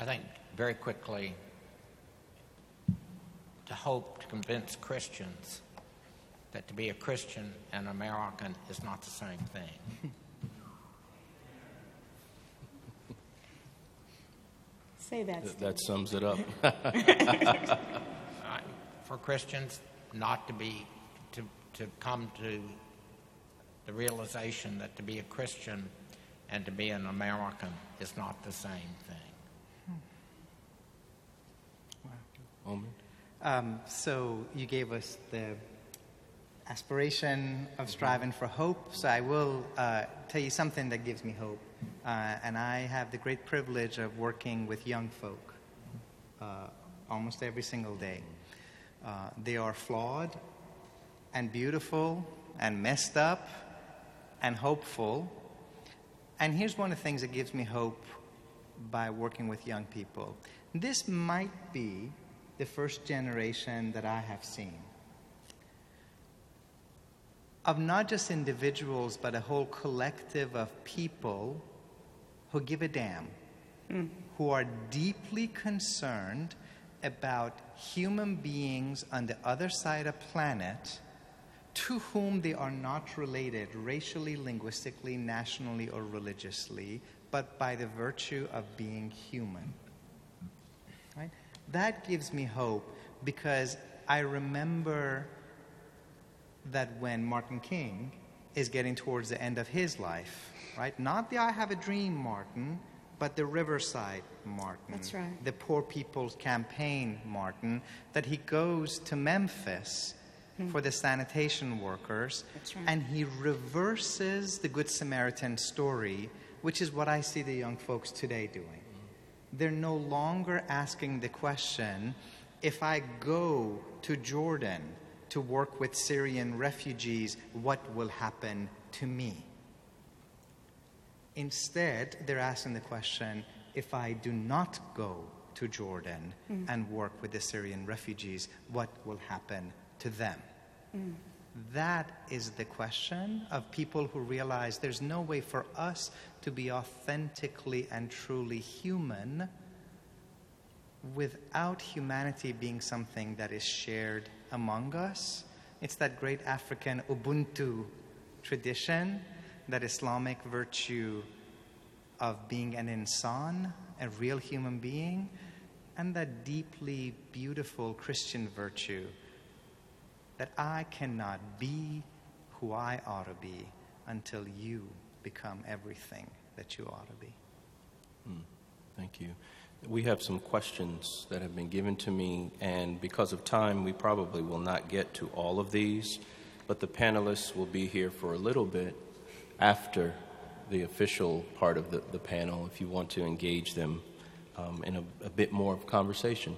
I think, very quickly, to hope to convince Christians that to be a Christian and American is not the same thing. say that, Th- That sums it up. For Christians not to be, to, to come to the realization that to be a Christian and to be an American is not the same thing. Hmm. Wow. Um, so you gave us the aspiration of striving for hope, so I will uh, tell you something that gives me hope. Uh, and I have the great privilege of working with young folk uh, almost every single day. Uh, they are flawed and beautiful and messed up and hopeful. And here's one of the things that gives me hope by working with young people. This might be the first generation that I have seen of not just individuals, but a whole collective of people who give a damn, mm. who are deeply concerned about human beings on the other side of the planet to whom they are not related racially, linguistically, nationally, or religiously, but by the virtue of being human. Right? That gives me hope, because I remember that when Martin King is getting towards the end of his life, right? Not the I Have a Dream Martin, but the Riverside Martin. That's right. The Poor People's Campaign Martin, that he goes to Memphis mm. for the sanitation workers. That's right. And he reverses the Good Samaritan story, which is what I see the young folks today doing. They're no longer asking the question, if I go to Jordan to work with Syrian refugees, what will happen to me? Instead, they're asking the question, if I do not go to Jordan mm. and work with the Syrian refugees, what will happen to them? Mm. That is the question of people who realize there's no way for us to be authentically and truly human without humanity being something that is shared among us. It's that great African Ubuntu tradition, that Islamic virtue of being an insan, a real human being, and that deeply beautiful Christian virtue that I cannot be who I ought to be until you become everything that you ought to be. Mm, thank you. We have some questions that have been given to me, and because of time, we probably will not get to all of these, but the panelists will be here for a little bit after the official part of the, the panel if you want to engage them um, in a, a bit more of conversation.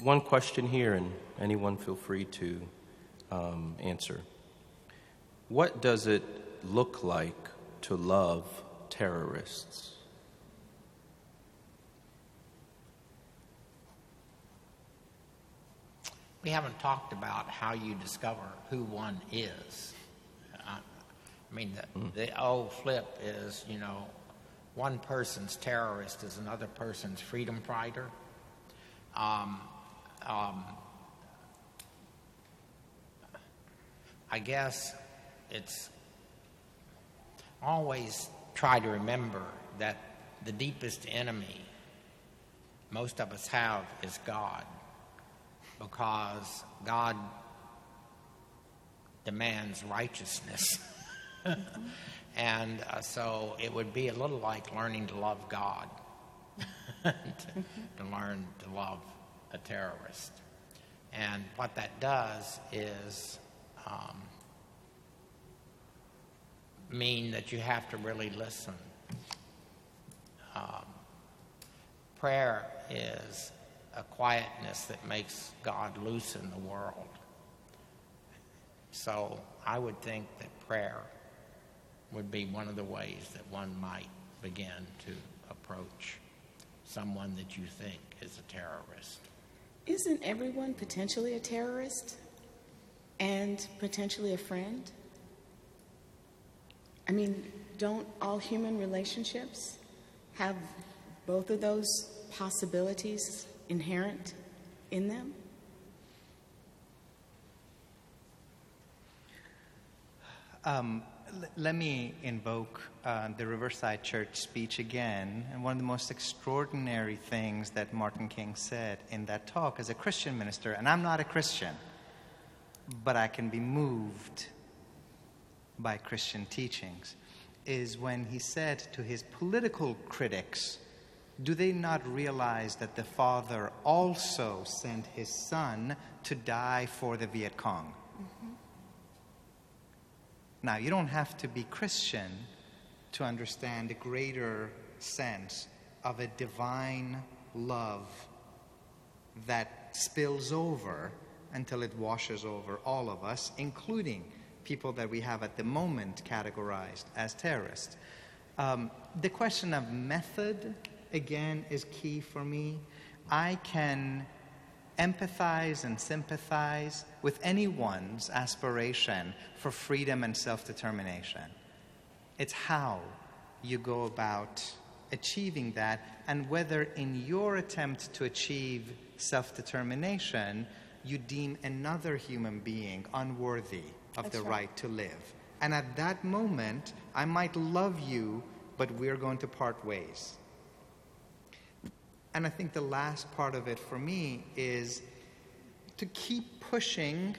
One question here, and anyone feel free to um, answer. What does it look like to love terrorists? We haven't talked about how you discover who one is. I, I mean, the, mm. the old flip is, you know, one person's terrorist is another person's freedom fighter. Um, um, I guess it's always try to remember that the deepest enemy most of us have is God. Because God demands righteousness. And uh, so it would be a little like learning to love God, to, to learn to love a terrorist. And what that does is um, mean that you have to really listen. Um, prayer is a quietness that makes God loose in the world. So I would think that prayer would be one of the ways that one might begin to approach someone that you think is a terrorist. Isn't everyone potentially a terrorist and potentially a friend? I mean, don't all human relationships have both of those possibilities inherent in them? Um, l- let me invoke uh, the Riverside Church speech again. And one of the most extraordinary things that Martin King said in that talk as a Christian minister, and I'm not a Christian, but I can be moved by Christian teachings, is when he said to his political critics, do they not realize that the Father also sent his Son to die for the Viet Cong? Mm-hmm. Now, you don't have to be Christian to understand a greater sense of a divine love that spills over until it washes over all of us, including people that we have at the moment categorized as terrorists. Um, the question of method, again, is key for me. I can empathize and sympathize with anyone's aspiration for freedom and self-determination. It's how you go about achieving that, and whether in your attempt to achieve self-determination, you deem another human being unworthy of That's the right. right to live. And at that moment, I might love you, but we're going to part ways. And I think the last part of it for me is to keep pushing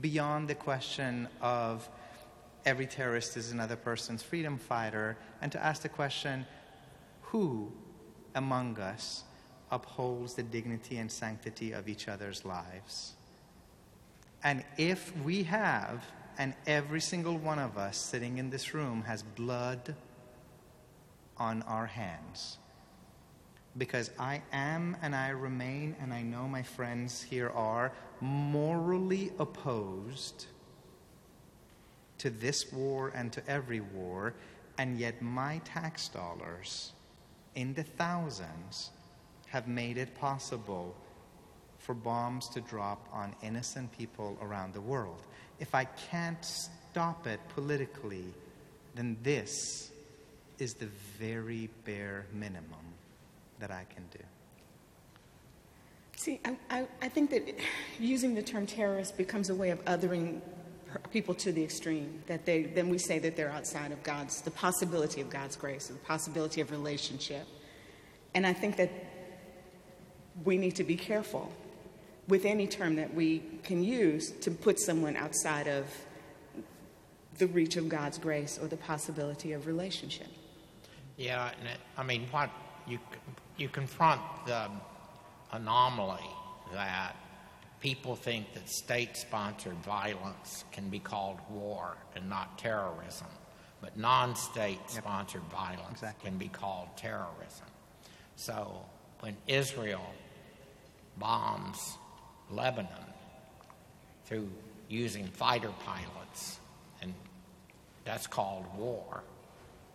beyond the question of every terrorist is another person's freedom fighter, and to ask the question, who among us upholds the dignity and sanctity of each other's lives? And if we have, and every single one of us sitting in this room has blood on our hands, because I am and I remain, and I know my friends here are, morally opposed to this war and to every war, and yet my tax dollars in the thousands have made it possible for bombs to drop on innocent people around the world. If I can't stop it politically, then this is the very bare minimum that I can do. See, I, I, I think that using the term terrorist becomes a way of othering people to the extreme, that they, then we say that they're outside of God's, the possibility of God's grace, the possibility of relationship. And I think that we need to be careful with any term that we can use to put someone outside of the reach of God's grace or the possibility of relationship. Yeah, I mean, what you you confront the anomaly that people think that state-sponsored violence can be called war and not terrorism, but non-state-sponsored yep. violence exactly. can be called terrorism. So when Israel bombs Lebanon through using fighter pilots, and that's called war.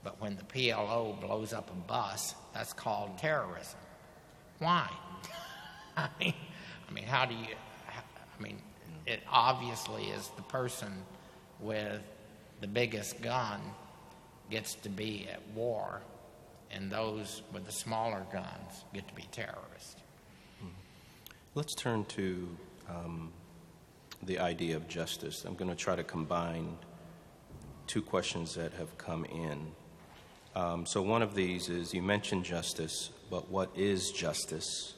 But when the P L O blows up a bus, that's called terrorism. Why? I mean, I mean, how do you, I mean, it obviously is the person with the biggest gun gets to be at war, and those with the smaller guns get to be terrorists. Let's turn to um, the idea of justice. I'm going to try to combine two questions that have come in. Um, so one of these is, you mentioned justice, but what is justice?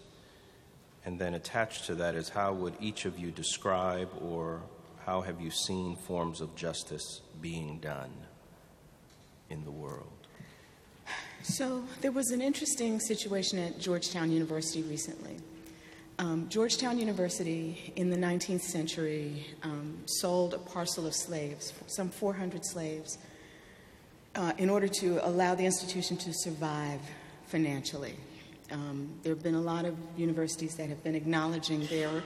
And then attached to that is, how would each of you describe, or how have you seen forms of justice being done in the world? So there was an interesting situation at Georgetown University recently. Um, Georgetown University in the nineteenth century um, sold a parcel of slaves, some four hundred slaves, uh, in order to allow the institution to survive financially. Um, there have been a lot of universities that have been acknowledging their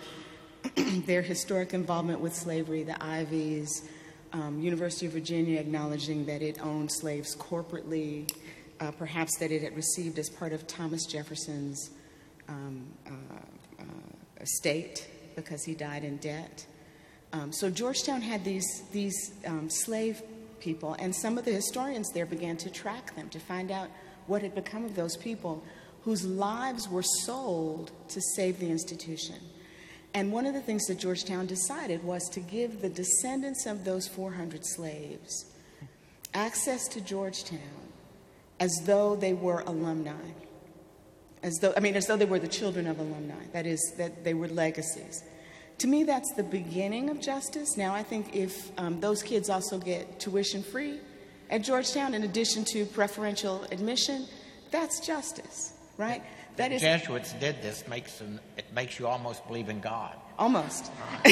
their historic involvement with slavery, the Ivies, um, University of Virginia acknowledging that it owned slaves corporately, uh, perhaps that it had received as part of Thomas Jefferson's um, uh, estate because he died in debt. Um, so Georgetown had these these um, slave people, and some of the historians there began to track them to find out what had become of those people whose lives were sold to save the institution. And one of the things that Georgetown decided was to give the descendants of those four hundred slaves access to Georgetown as though they were alumni, as though, I mean, as though they were the children of alumni, that is, that they were legacies. To me, that's the beginning of justice. Now, I think if um, those kids also get tuition free at Georgetown, in addition to preferential admission, that's justice, right? That the is, Jesuits did this, makes them, it makes you almost believe in God. Almost. No,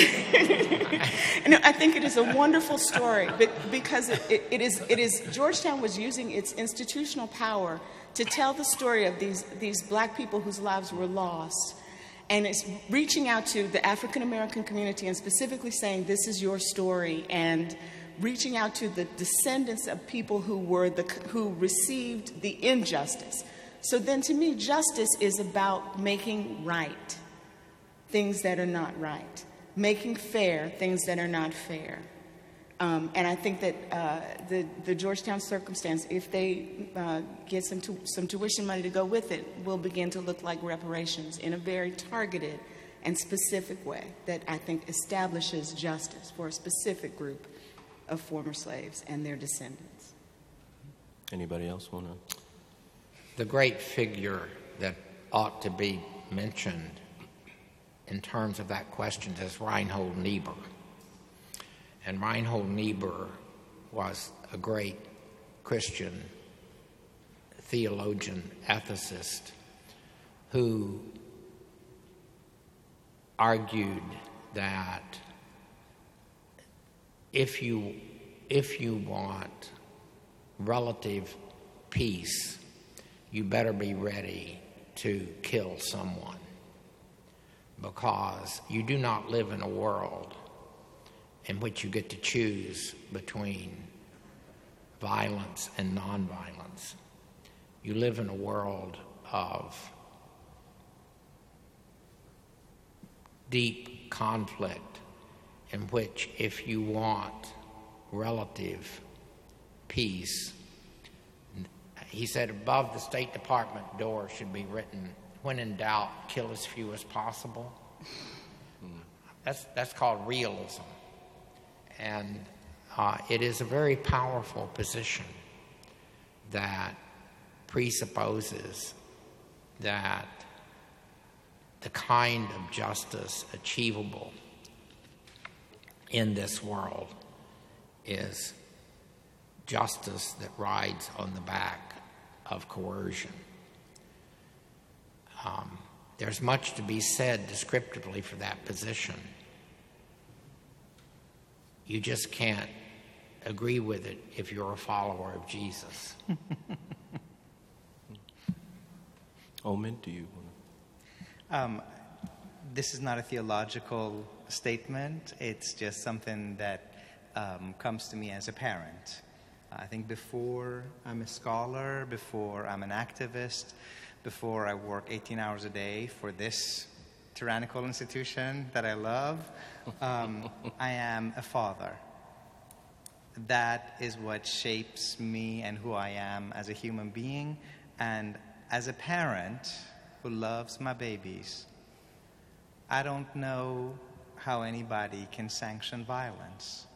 I think it is a wonderful story, but because it, it, it is, it is, Georgetown was using its institutional power to tell the story of these, these black people whose lives were lost. And it's reaching out to the African-American community and specifically saying, this is your story, and reaching out to the descendants of people who were the, who received the injustice. So then to me, justice is about making right things that are not right, making fair things that are not fair. Um, and I think that uh, the, the Georgetown circumstance, if they uh, get some, tu- some tuition money to go with it, will begin to look like reparations in a very targeted and specific way that I think establishes justice for a specific group of former slaves and their descendants. Anybody else want to? The great figure that ought to be mentioned in terms of that question is Reinhold Niebuhr. And Reinhold Niebuhr was a great Christian theologian, ethicist, who argued that if you, if you want relative peace, you better be ready to kill someone, because you do not live in a world in which you get to choose between violence and nonviolence. You live in a world of deep conflict in which, if you want relative peace, he said above the State Department door should be written, when in doubt, kill as few as possible. That's, that's called realism. And uh, it is a very powerful position that presupposes that the kind of justice achievable in this world is justice that rides on the back of coercion. Um, there's much to be said descriptively for that position. You just can't agree with it if you're a follower of Jesus. Omid, do you want to? Um, this is not a theological statement. It's just something that um, comes to me as a parent. I think before I'm a scholar, before I'm an activist, before I work eighteen hours a day for this tyrannical institution that I love, um, I am a father. That is what shapes me and who I am as a human being, and as a parent who loves my babies, I don't know how anybody can sanction violence.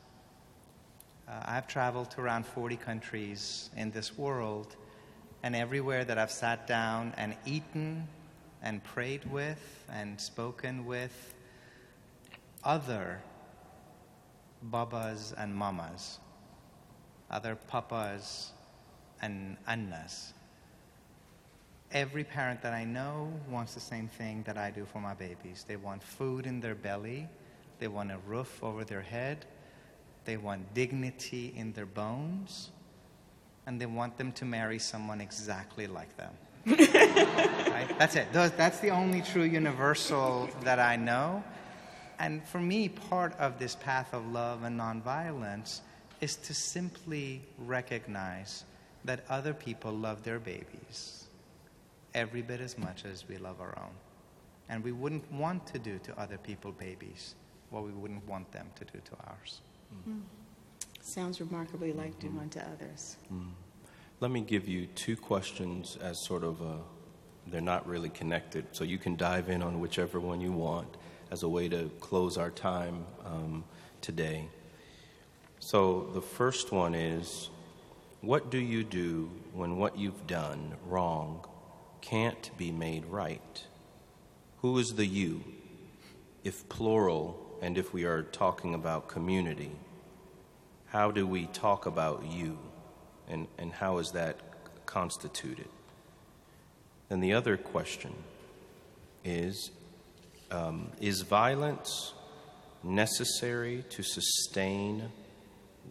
Uh, I've traveled to around forty countries in this world, and everywhere that I've sat down and eaten and prayed with and spoken with other babas and mamas, other papas and annas. Every parent that I know wants the same thing that I do for my babies. They want food in their belly, they want a roof over their head, they want dignity in their bones, and they want them to marry someone exactly like them. Right? That's it. That's the only true universal that I know. And for me, part of this path of love and nonviolence is to simply recognize that other people love their babies every bit as much as we love our own. And we wouldn't want to do to other people babies what we wouldn't want them to do to ours. Mm. Sounds remarkably like mm-hmm. do unto others. Mm. Let me give you two questions as sort of a, they're not really connected, so you can dive in on whichever one you want as a way to close our time um, today. So the first one is, What do you do when what you've done wrong can't be made right? Who is the you, if plural, and if we are talking about community? How do we talk about you, and, and how is that constituted? And the other question is, um, is violence necessary to sustain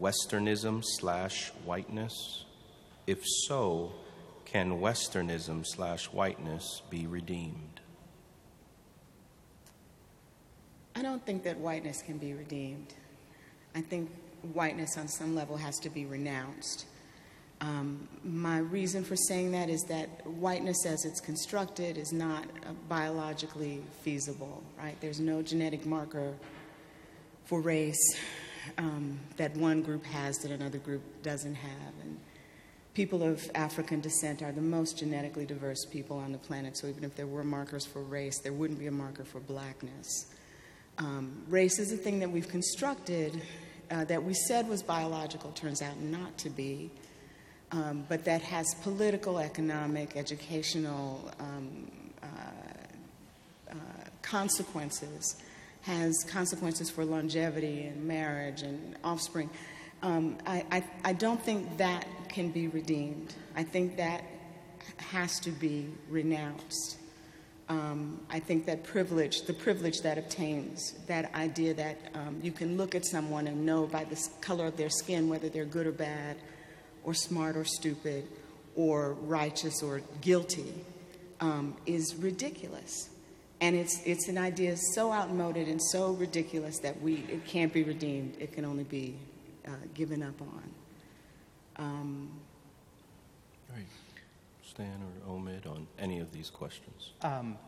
Westernism slash whiteness? If so, can Westernism slash whiteness be redeemed? I don't think that whiteness can be redeemed. I think whiteness on some level has to be renounced. Um, my reason for saying that is that whiteness as it's constructed is not uh, biologically feasible, right? There's no genetic marker for race um, that one group has that another group doesn't have. And people of African descent are the most genetically diverse people on the planet, so even if there were markers for race, there wouldn't be a marker for blackness. Um, race is a thing that we've constructed uh, that we said was biological, turns out not to be. Um, but that has political, economic, educational um, uh, uh, consequences, has consequences for longevity and marriage and offspring. Um, I, I, I don't think that can be redeemed. I think that has to be renounced. Um, I think that privilege, the privilege that obtains, that idea that um, you can look at someone and know by the color of their skin whether they're good or bad, or smart or stupid, or righteous or guilty, um, is ridiculous. And it's it's an idea so outmoded and so ridiculous that we it can't be redeemed. It can only be uh, given up on. Um, All right. Stan or Omid on any of these questions. Um,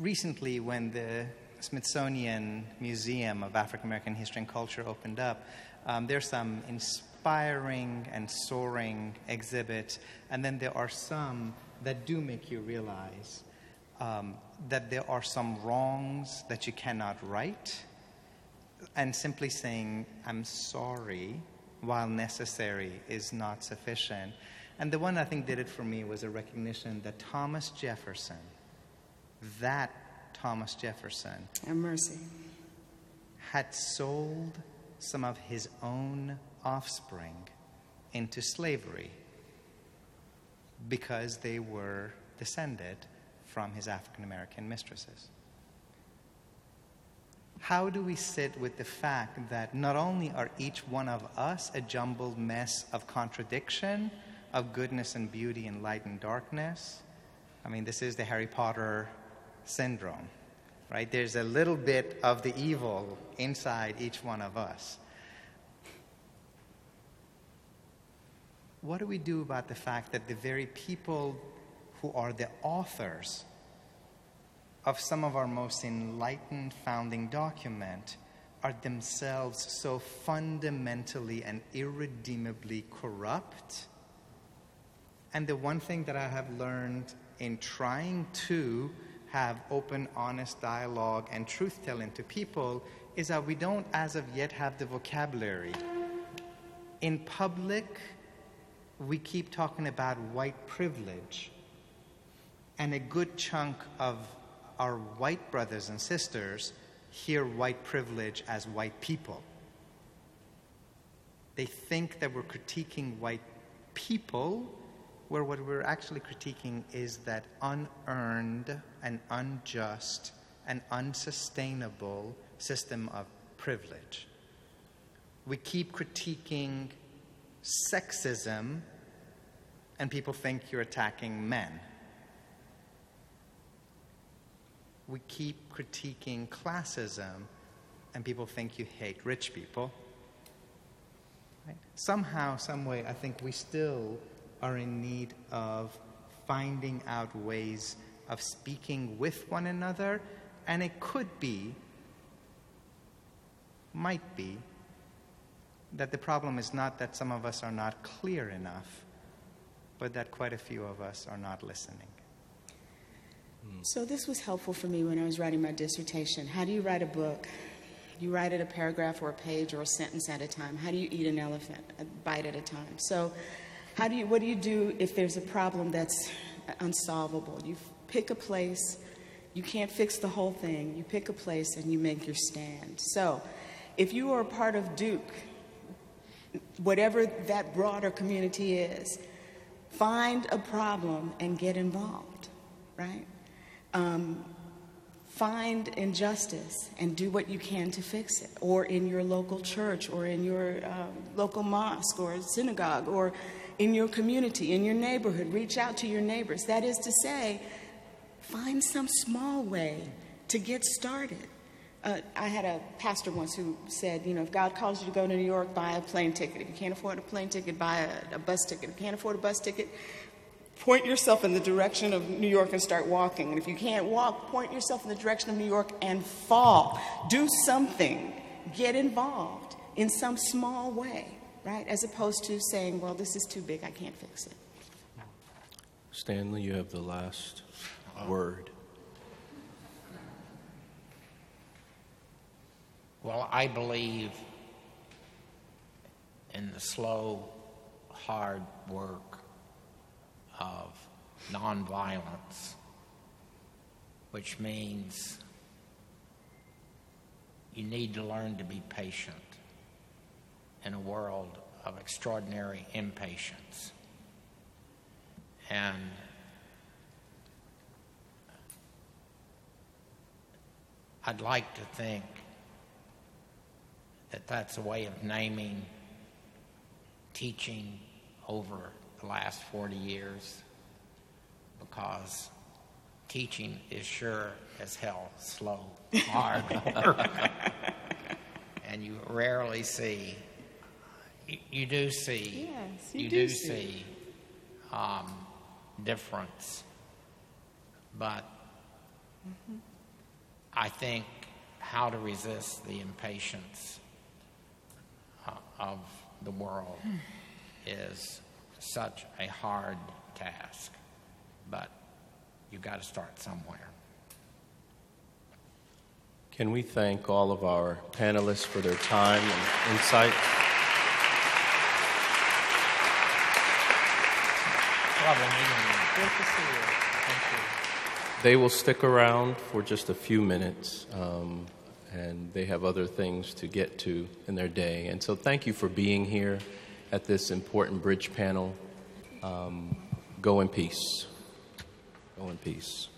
recently, when the Smithsonian Museum of African American History and Culture opened up, um, there's some inspiring Inspiring and soaring exhibit, and then there are some that do make you realize um, that there are some wrongs that you cannot right, and simply saying, I'm sorry, while necessary, is not sufficient. And the one I think did it for me was a recognition that Thomas Jefferson, that Thomas Jefferson, have mercy, had sold some of his own offspring into slavery because they were descended from his African-American mistresses. How do we sit with the fact that not only are each one of us a jumbled mess of contradiction, of goodness and beauty and light and darkness? I mean, this is the Harry Potter syndrome, right? There's a little bit of the evil inside each one of us. What do we do about the fact that the very people who are the authors of some of our most enlightened founding document are themselves so fundamentally and irredeemably corrupt? And the one thing that I have learned in trying to have open, honest dialogue and truth-telling to people is that we don't, as of yet, have the vocabulary. In public, we keep talking about white privilege, and a good chunk of our white brothers and sisters hear white privilege as white people. They think that we're critiquing white people, where what we're actually critiquing is that unearned and unjust and unsustainable system of privilege. We keep critiquing sexism, and people think you're attacking men. We keep critiquing classism, and people think you hate rich people. Right? Somehow, some way, I think we still are in need of finding out ways of speaking with one another, and it could be, might be, that the problem is not that some of us are not clear enough, but that quite a few of us are not listening. So this was helpful for me when I was writing my dissertation. How do you write a book You write it a paragraph or a page or a sentence at a time. How do you eat an elephant? A bite at a time. So how do you, what do you do if there's a problem that's unsolvable? You pick a place. You can't fix the whole thing. You pick a place and you make your stand. So if you are a part of Duke, whatever that broader community is, find a problem and get involved, right? Um, find injustice and do what you can to fix it, or in your local church, or in your uh, local mosque, or synagogue, or in your community, in your neighborhood. Reach out to your neighbors. That is to say, find some small way to get started. Uh, I had a pastor once who said, you know, if God calls you to go to New York, buy a plane ticket. If you can't afford a plane ticket, buy a, a bus ticket. If you can't afford a bus ticket, point yourself in the direction of New York and start walking. And if you can't walk, point yourself in the direction of New York and fall. Do something. Get involved in some small way, right? As opposed to saying, well, this is too big, I can't fix it. Stanley, you have the last word. Well, I believe in the slow, hard work of nonviolence, which means you need to learn to be patient in a world of extraordinary impatience. And I'd like to think that that's a way of naming teaching over the last forty years, because teaching is sure as hell slow, hard work. And you rarely see, you, you do see, yes, you, you do, do see, see um, difference, but mm-hmm. I think how to resist the impatience of the world is such a hard task, but you've got to start somewhere. Can we thank all of our panelists for their time and insight? Good to see you. Thank you. They will stick around for just a few minutes. Um, and they have other things to get to in their day. And so thank you for being here at this important bridge panel. Um, go in peace. Go in peace.